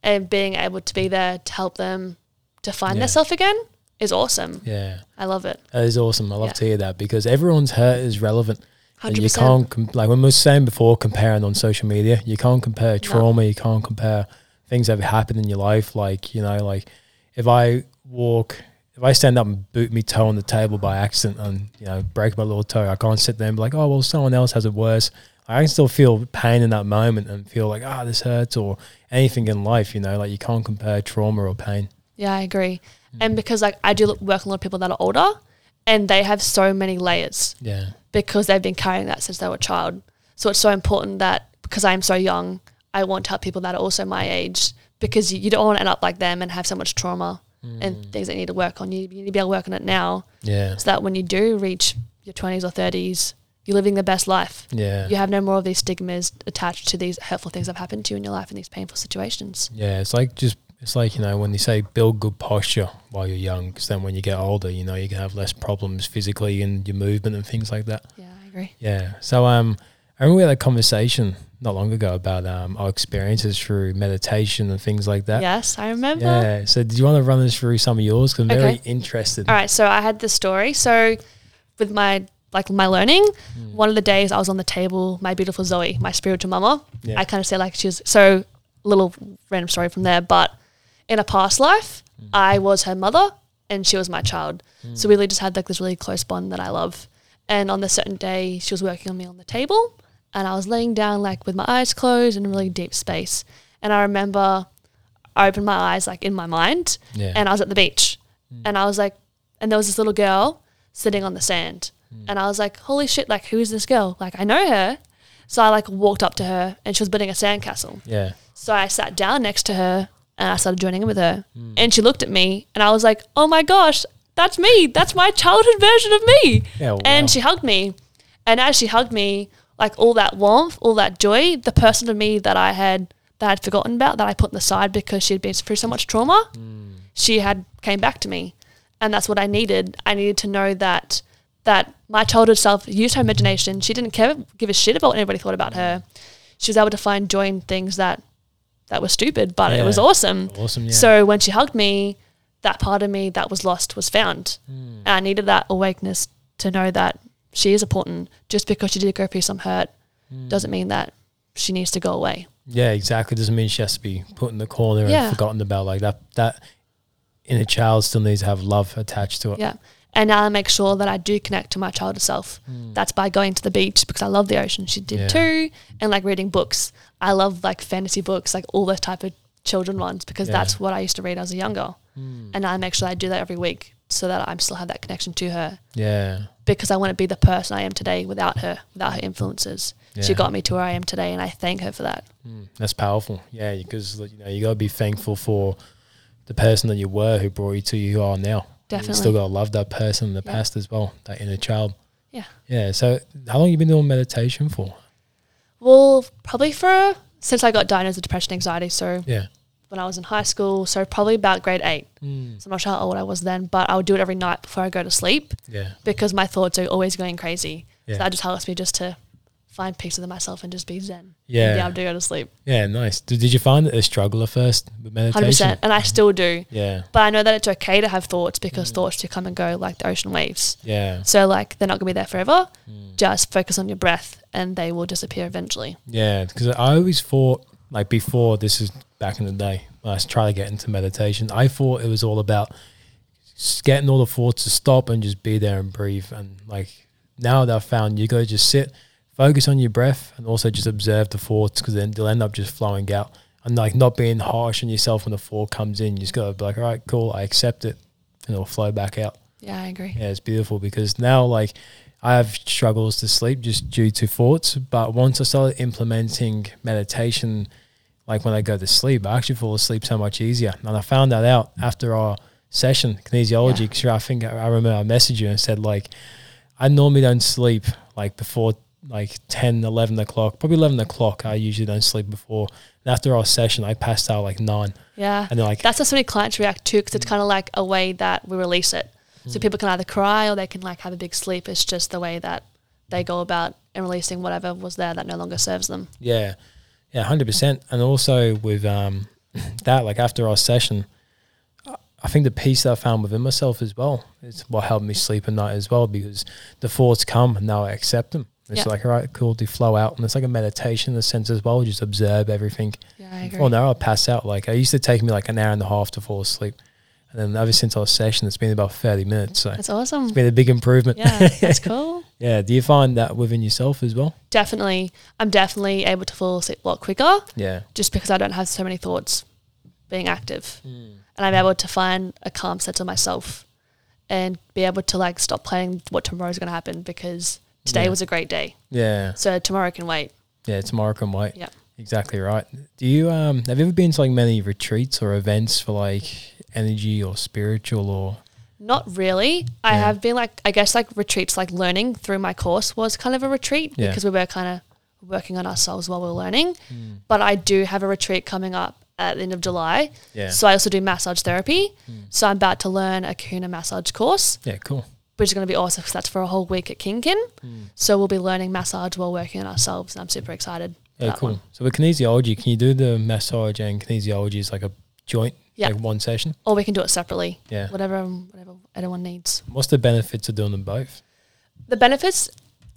And being able to be there to help them to find yeah. themselves again is awesome. Yeah. I love it. It is awesome. I love yeah. to hear that, because everyone's hurt is relevant. one hundred percent. And you can't, com- like we were saying before, comparing on social media, you can't compare trauma, no. you can't compare things that have happened in your life. Like, you know, like if I walk, if I stand up and boot my toe on the table by accident and, you know, break my little toe, I can't sit there and be like, oh, well, someone else has it worse. I can still feel pain in that moment and feel like, ah, oh, this hurts, or anything in life, you know, like you can't compare trauma or pain. Yeah, I agree. Mm. And because like I do look, work with a lot of people that are older, and they have so many layers. Yeah. Because they've been carrying that since they were a child. So it's so important that because I'm so young, I want to help people that are also my age, because you, you don't want to end up like them and have so much trauma mm. and things that you need to work on. You, you need to be able to work on it now. Yeah. So that when you do reach your twenties or thirties, you're living the best life. Yeah. You have no more of these stigmas attached to these hurtful things that have happened to you in your life and these painful situations. Yeah, it's like just, it's like, you know, when they say build good posture while you're young, because then when you get older, you know, you can have less problems physically in your movement and things like that. Yeah, I agree. Yeah. So um, I remember we had a conversation not long ago about um our experiences through meditation and things like that. Yes, I remember. Yeah. So did you want to run us through some of yours? Because I'm okay. very interested. All right. So I had this story. So with my... like my learning, mm. one of the days I was on the table, my beautiful Zoe, my spiritual mama, yeah. I kind of say like she was, so little random story from there, but in a past life, mm. I was her mother and she was my child. Mm. So we really just had like this really close bond that I love. And on this certain day, she was working on me on the table, and I was laying down like with my eyes closed in a really deep space. And I remember I opened my eyes like in my mind yeah. and I was at the beach mm. and I was like, and there was this little girl sitting on the sand. And I was like, holy shit, like, who is this girl? Like, I know her. So I, like, walked up to her, and she was building a sandcastle. Yeah. So I sat down next to her, and I started joining in with her. Mm. And she looked at me, and I was like, oh, my gosh, that's me. That's my childhood version of me. Yeah, wow. And she hugged me. And as she hugged me, like, all that warmth, all that joy, the person of me that I had that I'd forgotten about, that I put on the side because she had been through so much trauma, mm. she had came back to me. And that's what I needed. I needed to know that that my childhood self used her imagination. She didn't care, give a shit about what anybody thought about her. She was able to find joy in things that, that were stupid, but yeah. it was awesome. Awesome, yeah. So when she hugged me, that part of me that was lost was found. Mm. And I needed that awakeness to know that she is important. Just because she did go through some hurt mm. doesn't mean that she needs to go away. Yeah, exactly. Doesn't mean she has to be put in the corner yeah. and forgotten about. Like that, that inner child still needs to have love attached to it. Yeah. And now I make sure that I do connect to my childhood self. Mm. That's by going to the beach, because I love the ocean. She did yeah. too. And like reading books. I love like fantasy books, like all those type of children ones, because yeah. that's what I used to read as a young girl. Mm. And I make sure I do that every week so that I still have that connection to her. Yeah. Because I want to be the person I am today without her, without her influences. Yeah. She got me to where I am today, and I thank her for that. Mm. That's powerful. Yeah, because you know, you got to be thankful for the person that you were who brought you to you who you are now. Definitely. You still got to love that person in the yeah. past as well, that inner child. Yeah. Yeah. So how long have you been doing meditation for? Well, probably for, since I got diagnosed with depression and anxiety. So yeah. when I was in high school, so probably about grade eight. Mm. So I'm not sure how old I was then, but I would do it every night before I go to sleep. Yeah. Because my thoughts are always going crazy. Yeah. So that just helps me just to find peace within myself and just be zen. Yeah. And be able to go to sleep. Yeah, nice. Did, did you find that a struggle at first with meditation? one hundred percent, and I still do. Yeah. But I know that it's okay to have thoughts, because mm. thoughts do come and go like the ocean waves. Yeah. So like they're not going to be there forever. Mm. Just focus on your breath and they will disappear eventually. Yeah, because I always thought, like before, this is back in the day, when I was trying to get into meditation, I thought it was all about getting all the thoughts to stop and just be there and breathe. And like now that I've found you got to just sit, focus on your breath, and also just observe the thoughts, because then they'll end up just flowing out. And like not being harsh on yourself when the thought comes in, you just got to be like, all right, cool, I accept it, and it'll flow back out. Yeah, I agree. Yeah, it's beautiful, because now like I have struggles to sleep just due to thoughts, but once I started implementing meditation, like when I go to sleep, I actually fall asleep so much easier. And I found that out after our session, kinesiology, because yeah. I think I remember I messaged you and said like, I normally don't sleep like before like ten, eleven o'clock, probably eleven o'clock. I usually don't sleep before. And after our session, I passed out like nine. Yeah. And like, that's how so many clients react too, because it's mm. kind of like a way that we release it. Mm. So people can either cry or they can like have a big sleep. It's just the way that they go about and releasing whatever was there that no longer serves them. Yeah, yeah, one hundred percent. And also with um, that, like after our session, I think the peace that I found within myself as well is what helped me sleep at night as well, because the thoughts come and now I accept them. It's yep. like, all right, cool, they flow out. And it's like a meditation in the sense as well, just observe everything. Yeah, I agree. Oh, no, I'll pass out. Like, it used to take me like an hour and a half to fall asleep. And then ever since our session, it's been about thirty minutes. So that's awesome. It's been a big improvement. Yeah, that's cool. Yeah. Do you find that within yourself as well? Definitely. I'm definitely able to fall asleep a lot quicker. Yeah. Just because I don't have so many thoughts being active. Mm. And I'm able to find a calm sense of myself and be able to like stop playing what tomorrow's going to happen, because today yeah. was a great day. Yeah. So tomorrow can wait. Yeah, tomorrow can wait. Yeah. Exactly right. Do you um have you ever been to like many retreats or events for like energy or spiritual or? Not really. Yeah. I have been like, I guess like retreats, like learning through my course was kind of a retreat yeah. because we were kind of working on ourselves while we were learning. Mm. But I do have a retreat coming up at the end of July. Yeah. So I also do massage therapy. Mm. So I'm about to learn a Kuna massage course. Yeah, cool. Which is going to be awesome because that's for a whole week at Kingkin. Mm. So we'll be learning massage while working on ourselves, and I'm super excited. Yeah, cool. One. So with kinesiology, can you do the massage and kinesiology is like a joint, yeah. like one session? Or we can do it separately. Yeah. Whatever, whatever anyone needs. What's the benefits of doing them both? The benefits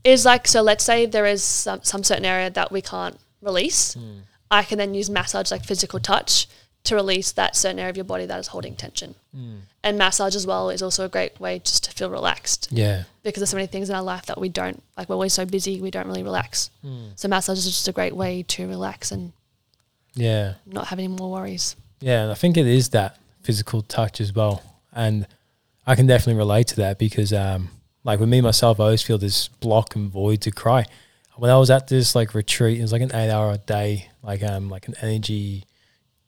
is like, so let's say there is some, some certain area that we can't release. Mm. I can then use massage, like physical touch, to release that certain area of your body that is holding tension. Mm. And massage as well is also a great way just to feel relaxed. Yeah. Because there's so many things in our life that we don't, like we're always so busy, we don't really relax. Mm. So massage is just a great way to relax and yeah, not have any more worries. Yeah, and I think it is that physical touch as well. And I can definitely relate to that because um, like with me, myself, I always feel this block and void to cry. When I was at this like retreat, it was like an eight hour a day, like um, like an energy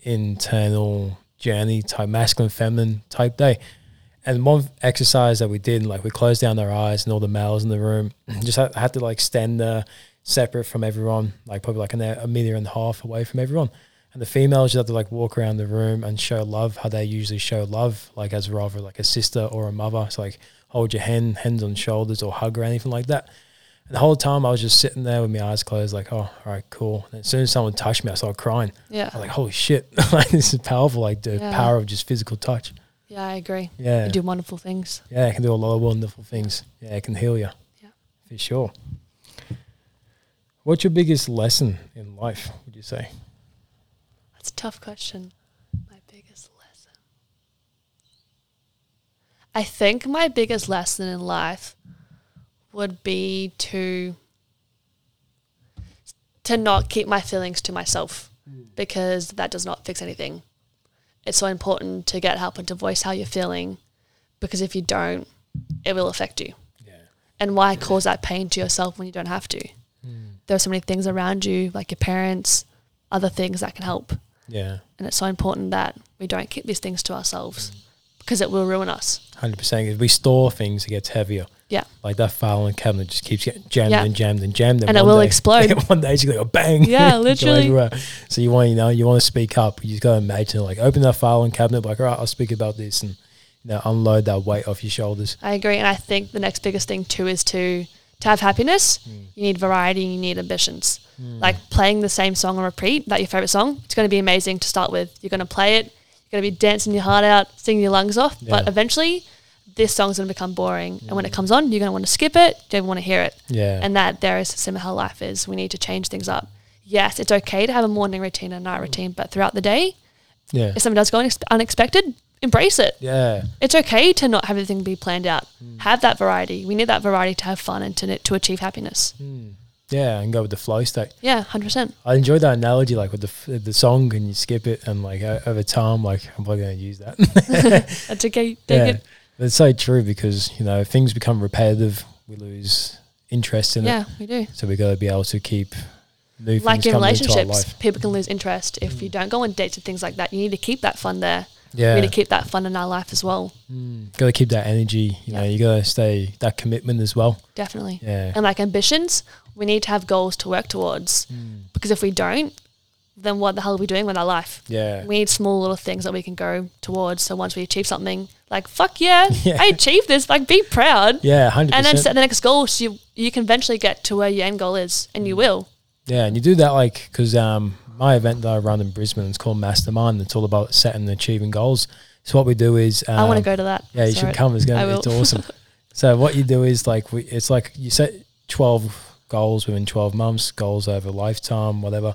internal journey type, masculine feminine type day. And one exercise that we did, like we closed down our eyes and all the males in the room just had, had to like stand there separate from everyone, like probably like an, a meter and a half away from everyone, and the females just had to like walk around the room and show love how they usually show love, like as rather like a sister or a mother. It's so like hold your hand hands on shoulders or hug or anything like that. The whole time I was just sitting there with my eyes closed, like, oh, all right, cool. And as soon as someone touched me, I started crying. Yeah. I was like, holy shit, like this is powerful, like the yeah. power of just physical touch. Yeah, I agree. Yeah. You do wonderful things. Yeah, I can do a lot of wonderful things. Yeah, it can heal you. Yeah. For sure. What's your biggest lesson in life, would you say? That's a tough question. My biggest lesson. I think my biggest lesson in life would be to to not keep my feelings to myself, mm. because that does not fix anything. It's so important to get help and to voice how you're feeling, because if you don't, it will affect you. Yeah. And why yeah. cause that pain to yourself when you don't have to? Mm. There are so many things around you, like your parents, other things that can help. Yeah. And it's so important that we don't keep these things to ourselves, mm. because it will ruin us. one hundred percent. If we store things, it gets heavier. Yeah. Like that filing cabinet just keeps getting jammed yeah. and jammed and jammed. And, and it will day, explode. One day it's going to go bang. Yeah, literally. So you want, you know, you want to speak up. You just got to imagine, like, open that filing cabinet, like, all right, I'll speak about this, and you know, unload that weight off your shoulders. I agree. And I think the next biggest thing too is to, to have happiness. Mm. You need variety and you need ambitions. Mm. Like playing the same song on repeat, that your favorite song, it's going to be amazing to start with. You're going to play it. You're going to be dancing your heart out, singing your lungs off. Yeah. But eventually this song's going to become boring. Mm. And when it comes on, you're going to want to skip it. You don't want to hear it. Yeah. And that there is similar how life is. We need to change things up. Yes, it's okay to have a morning routine and a night routine, but throughout the day, yeah. if something does go unexpected, embrace it. Yeah. It's okay to not have everything be planned out. Mm. Have that variety. We need that variety to have fun and to, to achieve happiness. Mm. Yeah, and go with the flow state. Yeah, one hundred percent. I enjoyed that analogy, like with the the song and you skip it and like over time, like I'm probably going to use that. That's okay. Take yeah. it. It's so true because, you know, things become repetitive. We lose interest in yeah, it. Yeah, we do. So we got to be able to keep new like things in relationships, people can lose interest. If mm. you don't go on dates and things like that, you need to keep that fun there. Yeah. We need to keep that fun in our life as well. Mm. Got to keep that energy. You yeah. know, you got to stay that commitment as well. Definitely. Yeah. And like ambitions, we need to have goals to work towards mm. because if we don't, then what the hell are we doing with our life? Yeah. We need small little things that we can go towards. So once we achieve something, like, fuck yeah, yeah. I achieved this. Like, be proud. Yeah, one hundred percent. And then set the next goal so you, you can eventually get to where your end goal is, and you will. Yeah, and you do that, like, because um, my event that I run in Brisbane is called Mastermind. It's all about setting and achieving goals. So what we do is... Um, I want to go to that. Yeah, you Sorry. should come. It's going to be it's awesome. So what you do is, like, we, it's like you set twelve goals within twelve months, goals over lifetime, whatever.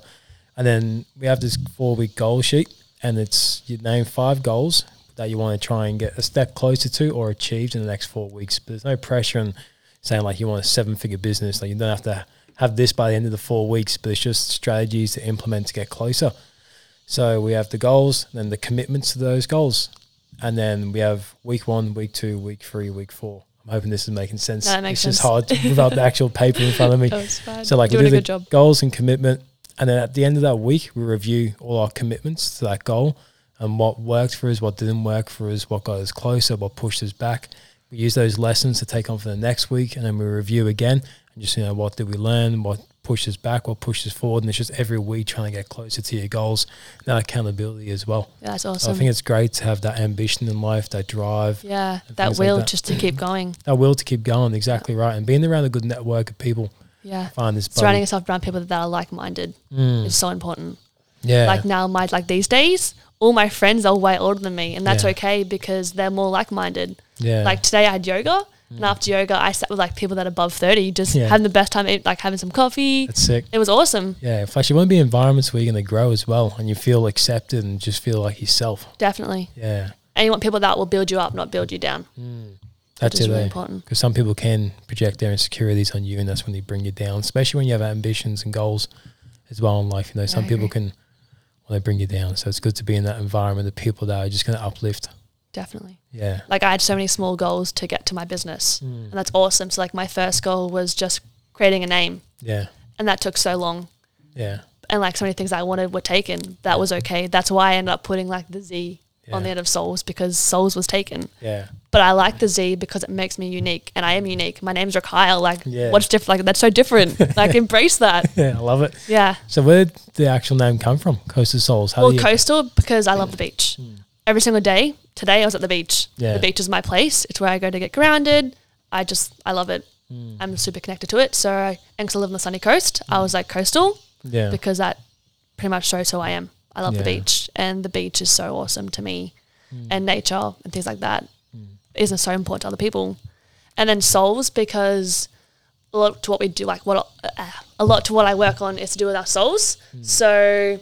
And then we have this four-week goal sheet, and it's you name five goals that you want to try and get a step closer to or achieved in the next four weeks. But there's no pressure in saying, like, you want a seven-figure business. Like, you don't have to have this by the end of the four weeks, but it's just strategies to implement to get closer. So we have the goals and then the commitments to those goals. And then we have week one, week two, week three, week four. I'm hoping this is making sense. No, it makes it's sense. Just hard without the actual paper in front of me. That was fine. So, like, You're we do the job. goals and commitment. And then at the end of that week, we review all our commitments to that goal and what worked for us, what didn't work for us, what got us closer, what pushed us back. We use those lessons to take on for the next week, and then we review again and just, you know, what did we learn, what pushed us back, what pushed us forward. And it's just every week trying to get closer to your goals and that accountability as well. Yeah, that's awesome. So I think it's great to have that ambition in life, that drive. Yeah, that will like that. just to keep going. That will to keep going, exactly right. And being around a good network of people. Yeah, find this surrounding yourself around people that are like-minded mm. is so important. Yeah, like now, my like these days, all my friends are way older than me, and that's yeah. okay because they're more like-minded. Yeah, like today I had yoga, mm. and after yoga I sat with like people that are above thirty, just yeah. having the best time, like having some coffee. That's sick. It was awesome. Yeah, in fact, you want to be in environments where you're going to grow as well, and you feel accepted and just feel like yourself. Definitely. Yeah, and you want people that will build you up, not build you down. Mm. That's it, really important. Because some people can project their insecurities on you, and that's when they bring you down, especially when you have ambitions and goals as well in life. You know, yeah, some people can, well, they bring you down. So it's good to be in that environment of people that are just going to uplift. Definitely. Yeah. Like I had so many small goals to get to my business, mm. and that's awesome. So like my first goal was just creating a name. Yeah. And that took so long. Yeah. And like so many things I wanted were taken. That was okay. That's why I ended up putting like the Z Yeah. on the end of Souls, because Souls was taken. Yeah. But I like the Z because it makes me unique, and I am unique. My name's Rekhaya. Like, yeah. what's different? Like, that's so different. Like, embrace that. Yeah, I love it. Yeah. So where did the actual name come from? Coastal Soulz. How well, do you coastal because I love the beach. Mm. Every single day. Today I was at the beach. Yeah. The beach is my place. It's where I go to get grounded. I just, I love it. Mm. I'm super connected to it. So I, and cause I live on the sunny coast, mm. I was like coastal. Yeah. Because that pretty much shows who I am. I love yeah. the beach, and the beach is so awesome to me, mm. and nature and things like that mm. isn't so important to other people. And then souls, because a lot to what we do, like what uh, a lot to what I work on is to do with our souls. Mm. So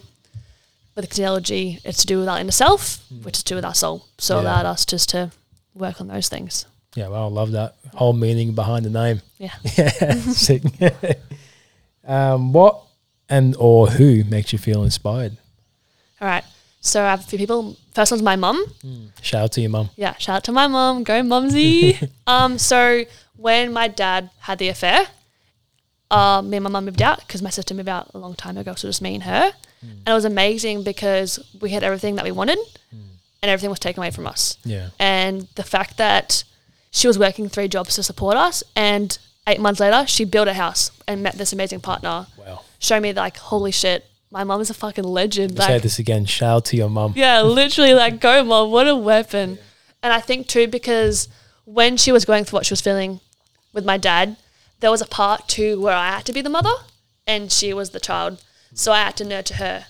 with the kinesiology, it's to do with our inner self, mm. which is to do with our soul. So yeah. allowed us just to work on those things. Yeah, well, I love that whole meaning behind the name. Yeah. Yeah, sick. um, what and or who makes you feel inspired? All right, so I have a few people. First one's my mum. Mm. Shout out to your mum. Yeah, shout out to my mum. Go mumsy. um, so when my dad had the affair, uh, me and my mum moved out because my sister moved out a long time ago, so just me and her. Mm. And it was amazing because we had everything that we wanted mm. and everything was taken away from us. Yeah. And the fact that she was working three jobs to support us, and eight months later she built a house and met this amazing partner. Wow. Showed me like, holy shit, my mum is a fucking legend. Like, say this again, shout out to your mum. Yeah, literally, like, go mum, what a weapon. Yeah. And I think too, because when she was going through what she was feeling with my dad, there was a part too where I had to be the mother and she was the child. So I had to nurture her.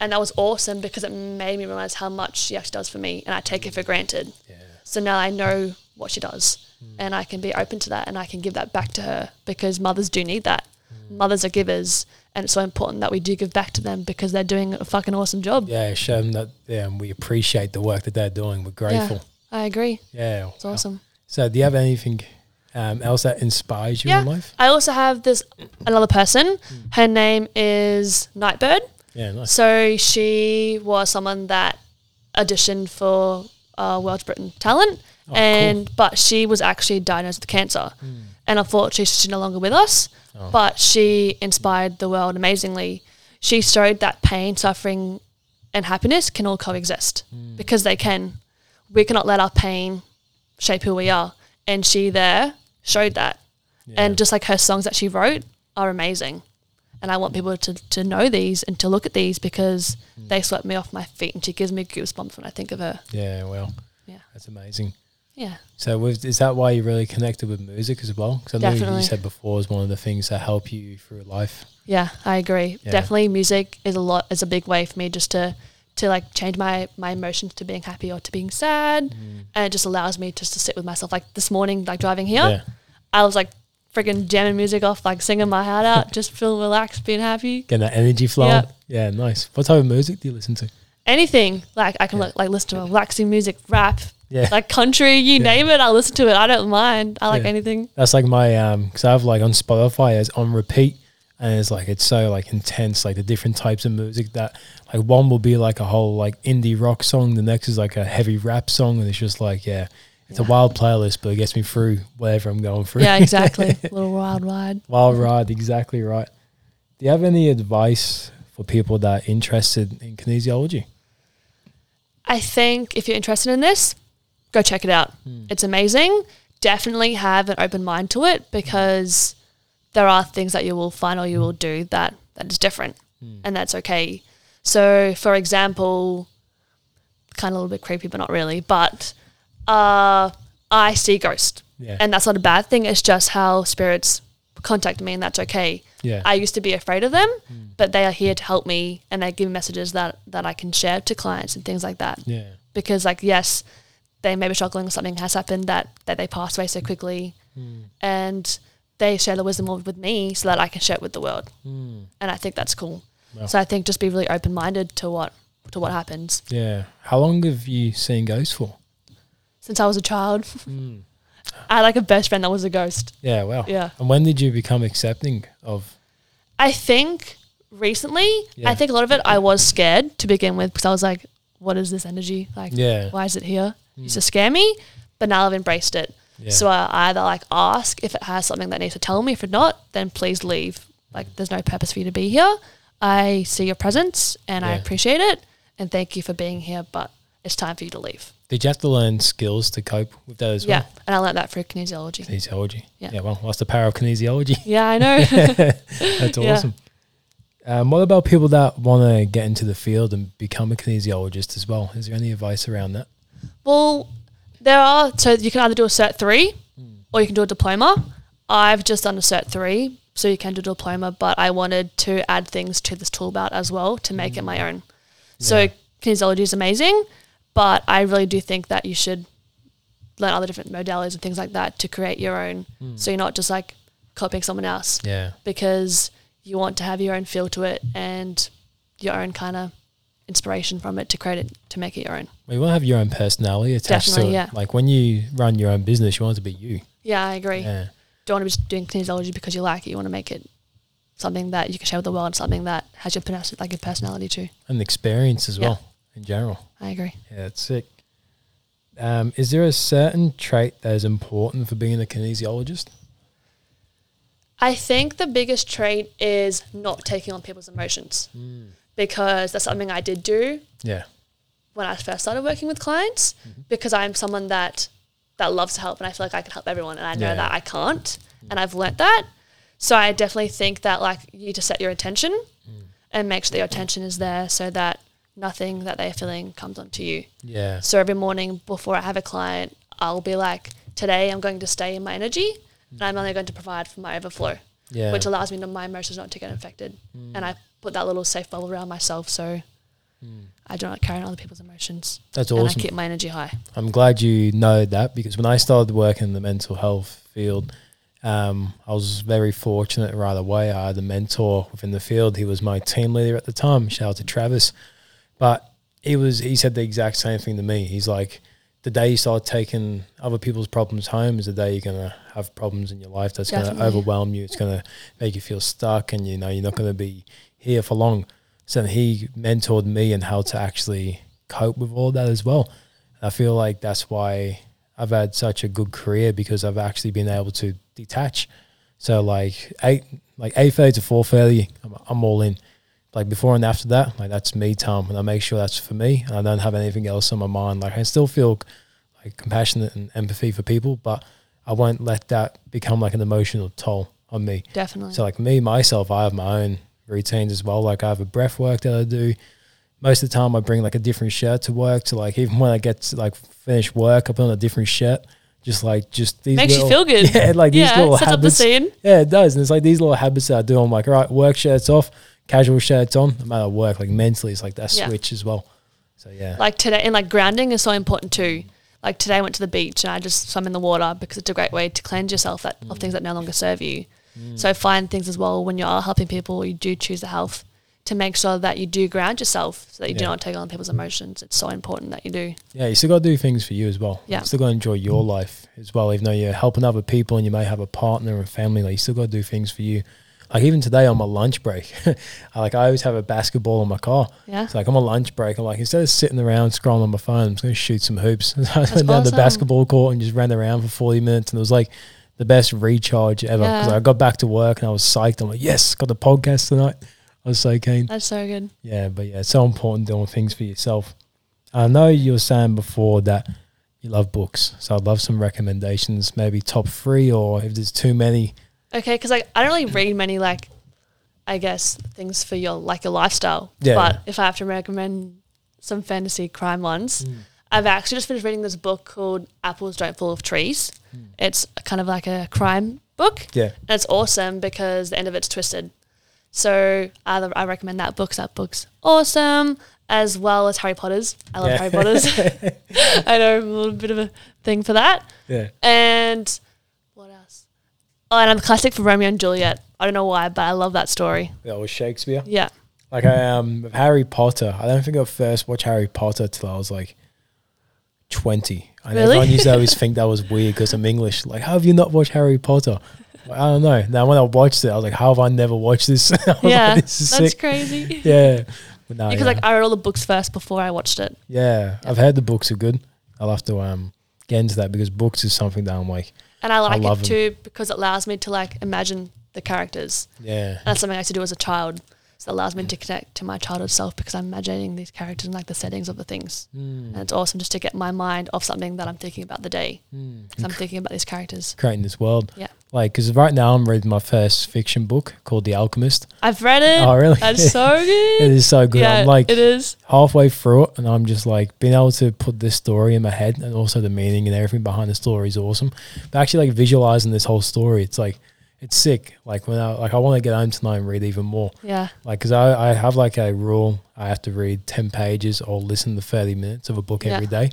And that was awesome because it made me realise how much she actually does for me, and I take it for granted. Yeah. So now I know what she does mm. and I can be open to that, and I can give that back to her, because mothers do need that. Mm. Mothers are givers. And it's so important that we do give back to them because they're doing a fucking awesome job. Yeah, show them that yeah, we appreciate the work that they're doing. We're grateful. Yeah, I agree. Yeah. It's wow. awesome. So do you have anything um, else that inspires you yeah. in life? I also have this another person. Mm. Her name is Nightbird. Yeah, nice. So she was someone that auditioned for uh, World Britain's Got Talent. Oh, and cool. But she was actually diagnosed with cancer. Mm. And unfortunately, she's no longer with us. Oh. But she inspired the world amazingly. She showed that pain, suffering, and happiness can all coexist mm. because they can. We cannot let our pain shape who we are. And she there showed that. Yeah. And just like her songs that she wrote are amazing. And I want people to, to know these and to look at these, because mm. they swept me off my feet, and she gives me goosebumps when I think of her. Yeah, well, yeah, that's amazing. Yeah. So with, is that why you really connected with music as well? Because I Definitely. know you said before is one of the things that help you through life. Yeah, I agree. Yeah. Definitely music is a lot, is a big way for me just to, to like change my, my emotions to being happy or to being sad. Mm. And it just allows me just to sit with myself. Like this morning, like driving here, yeah. I was like, freaking jamming music off, like singing my heart out, just feel relaxed, being happy, getting that energy flowing. Yep. Yeah, nice. What type of music do you listen to? Anything. Like I can yeah. l- like listen to relaxing music, rap, yeah, like country, you yeah. name it. I listen to it. I don't mind. I like yeah. anything. That's like my um, because I have like on Spotify as on repeat, and it's like it's so like intense, like the different types of music that like one will be like a whole like indie rock song, the next is like a heavy rap song, and it's just like yeah. It's yeah. a wild playlist, but it gets me through whatever I'm going through. Yeah, exactly. A little wild ride. Wild ride, exactly right. Do you have any advice for people that are interested in kinesiology? I think if you're interested in this, go check it out. Mm. It's amazing. Definitely have an open mind to it, because there are things that you will find or you will do that, that is different, mm. and that's okay. So, for example, kind of a little bit creepy, but not really, but – Uh, I see ghosts, yeah. and that's not a bad thing. It's just how spirits contact me, and that's okay. Yeah. I used to be afraid of them, mm. but they are here to help me, and they give me messages that, that I can share to clients and things like that. Yeah. Because, like, yes, they may be struggling, something has happened that, that they passed away so quickly, mm. and they share the wisdom with me so that I can share it with the world. Mm. And I think that's cool. Wow. So I think just be really open-minded to what to what happens. Yeah. How long have you seen ghosts for? Since I was a child. Mm. I had like a best friend that was a ghost. Yeah, wow. Yeah. And when did you become accepting of? I think recently. Yeah. I think a lot of it I was scared to begin with, because I was like, what is this energy? Like, yeah. why is it here? Mm. It used to scare me, but now I've embraced it. Yeah. So I either like ask if it has something that needs to tell me. If it not, then please leave. Like, there's no purpose for you to be here. I see your presence and yeah. I appreciate it, and thank you for being here, but it's time for you to leave. Did you have to learn skills to cope with that as yeah, well? Yeah, and I learned that through kinesiology. Kinesiology. Yeah. yeah, well, that's the power of kinesiology. Yeah, I know. That's awesome. Yeah. Um, what about people that want to get into the field and become a kinesiologist as well? Is there any advice around that? Well, there are. So you can either do a Cert three mm. or you can do a diploma. I've just done a Cert three, so you can do a diploma, but I wanted to add things to this tool belt as well to make mm. it my own. So yeah. kinesiology is amazing. But I really do think that you should learn other different modalities and things like that to create your own. Mm. So you're not just like copying someone else. Yeah. Because you want to have your own feel to it and your own kind of inspiration from it to create it, to make it your own. Well, you want to have your own personality attached Definitely, to it. Yeah. Like when you run your own business, you want it to be you. Yeah, I agree. Yeah. Don't want to be doing kinesiology because you like it. You want to make it something that you can share with the world, something that has your personality, like your personality too. And experience as yeah. well. In general. I agree. Yeah, that's sick. Um, is there a certain trait that is important for being a kinesiologist? I think the biggest trait is not taking on people's emotions mm. because that's something I did do Yeah. when I first started working with clients mm-hmm. because I'm someone that, that loves to help, and I feel like I can help everyone, and I know yeah. that I can't mm. and I've learnt that. So I definitely think that like you just set your attention mm. and make sure that your attention is there so that nothing that they're feeling comes onto you. Yeah. So every morning before I have a client, I'll be like, today I'm going to stay in my energy and I'm only going to provide for my overflow, yeah. which allows me to, my emotions not to get infected. Mm. And I put that little safe bubble around myself so mm. I do not carry on other people's emotions. That's awesome. And I keep my energy high. I'm glad you know that, because when I started working in the mental health field, um, I was very fortunate right away. I had a mentor within the field. He was my team leader at the time. Shout out to Travis. But it was, he said the exact same thing to me. He's like, the day you start taking other people's problems home is the day you're going to have problems in your life that's going to overwhelm you. It's going to make you feel stuck, and, you know, you're not going to be here for long. So he mentored me in how to actually cope with all that as well. And I feel like that's why I've had such a good career, because I've actually been able to detach. So like eight, like eight thirty to four thirty, I'm, I'm all in. Like before and after that, like that's me time, and I make sure that's for me, and I don't have anything else on my mind. Like I still feel like compassionate and empathy for people, but I won't let that become like an emotional toll on me. Definitely. So like me, myself, I have my own routines as well. Like I have a breath work that I do. Most of the time I bring like a different shirt to work. To like even when I get to like finish work, I put on a different shirt. Just like just these makes little, you feel good. Yeah, like yeah, these little sets habits. Up the scene. Yeah, it does. And it's like these little habits that I do. I'm like, all right, work shirts off, casual shirts on. No matter work, like mentally, it's like that yeah. switch as well. So yeah, like today, and like grounding is so important too. Like today, I went to the beach and I just swam in the water because it's a great way to cleanse yourself that, mm. of things that no longer serve you. Mm. So find things as well when you are helping people, you do choose the health to make sure that you do ground yourself so that you yeah. do not take on people's emotions. It's so important that you do. Yeah, you still got to do things for you as well. Yeah. You still got to enjoy your life as well, even though you're helping other people and you may have a partner and family, like you still got to do things for you. Like even today on my lunch break, like I always have a basketball in my car. Yeah. So like on my lunch break, I'm like, instead of sitting around scrolling on my phone, I'm just going to shoot some hoops. So I That's went down awesome. the basketball court and just ran around for forty minutes and it was like the best recharge ever. Because yeah. I got back to work and I was psyched. I'm like, yes, got the podcast tonight. I was so keen. That's so good. Yeah, but yeah, it's so important doing things for yourself. I know you were saying before that you love books, so I'd love some recommendations, maybe top three or if there's too many. Okay, because like, I don't really read many, like, I guess, things for your like your lifestyle. Yeah. But if I have to recommend some fantasy crime ones, mm. I've actually just finished reading this book called Apples Don't Fall off Trees. Mm. It's kind of like a crime book. Yeah. And it's awesome because the end of it's twisted. So I, I recommend that book. That book's awesome, as well as Harry Potter's. I love yeah. Harry Potter's. I know, a little bit of a thing for that. Yeah. And what else? Oh, and I'm a classic for Romeo and Juliet. I don't know why, but I love that story. That was Shakespeare? Yeah. Like I um Harry Potter. I don't think I first watched Harry Potter till I was like twenty. And really? Everyone used to always think that was weird because I'm English. Like, how have you not watched Harry Potter? I don't know. Now when I watched it, I was like, how have I never watched this? Yeah, like, this is that's sick. Crazy. Yeah. But no, because yeah. like I read all the books first before I watched it. Yeah, yeah. I've heard the books are good. I'll have to um, get into that because books is something that I'm like And I like I it too them. because it allows me to like imagine the characters. Yeah. And that's something I used to do as a child. So it allows me to connect to my childhood self because I'm imagining these characters and like the settings of the things. Mm. And it's awesome just to get my mind off something that I'm thinking about the day. Mm. I'm thinking about these characters. Creating this world. Yeah. Like, because right now I'm reading my first fiction book called The Alchemist. I've read it. Oh, really? That's so good. It is so good. Yeah, I'm like it is. halfway through it and I'm just like being able to put this story in my head and also the meaning and everything behind the story is awesome. But actually like visualizing this whole story, it's like, it's sick. Like when I like, I want to get home tonight and read even more. Yeah. Like, cause I, I have like a rule. I have to read ten pages or listen to thirty minutes of a book yeah. every day.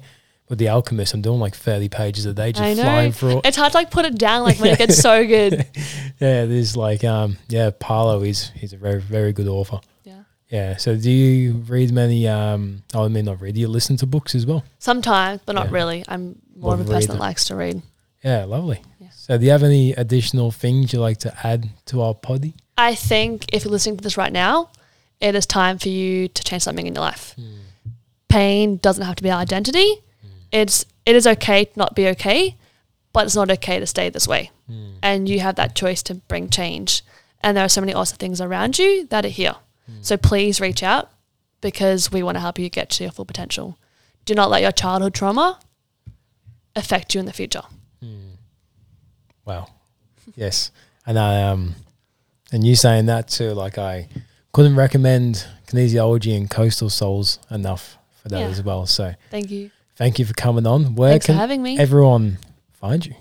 With The Alchemist, I'm doing like thirty pages a day, just I know. flying through it. It's hard to like put it down, like when it gets so good. Yeah. There's like, um, yeah, Paulo is, he's a very, very good author. Yeah. Yeah. So do you read many, um, oh, I mean, not read, do you listen to books as well? Sometimes, but not yeah. really. I'm more Love of a person that likes to read. Yeah. Lovely. So do you have any additional things you like to add to our poddy? I think if you're listening to this right now, it is time for you to change something in your life. Mm. Pain doesn't have to be our identity. Mm. It's, it is okay to not be okay, but it's not okay to stay this way. Mm. And you have that choice to bring change. And there are so many awesome things around you that are here. Mm. So please reach out because we want to help you get to your full potential. Do not let your childhood trauma affect you in the future. Mm. Wow. Yes. And I, um, and you saying that too, like I couldn't recommend Kinesiology and Coastal Soulz enough for that yeah. as well. So thank you. Thank you for coming on. Where Thanks can for having me. Everyone find you?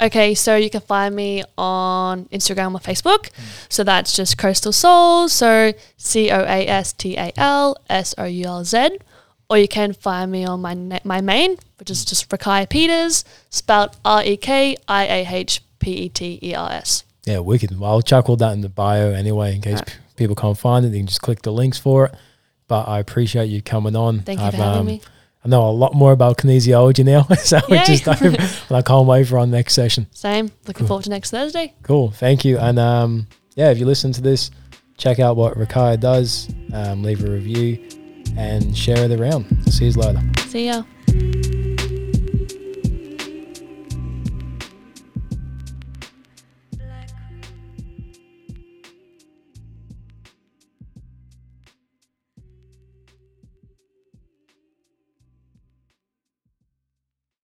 Okay. So you can find me on Instagram or Facebook. Mm. So that's just Coastal Soulz. So C O A S T A L S O U L Z. Or you can find me on my na- my main, which is just Rekiah Peters, spelled R E K I A H P E T E R S. Yeah, wicked. Well, I'll chuck all that in the bio anyway in case right. p- people can't find it. You can just click the links for it. But I appreciate you coming on. Thank I've, you for having um, me. I know a lot more about kinesiology now, so we're just over, and I can't wait for our next session. Same. Looking cool. forward to next Thursday. Cool. Thank you. And um, yeah, if you listen to this, check out what Rekiah does. Um, leave a review. And share it around. See you later. See ya.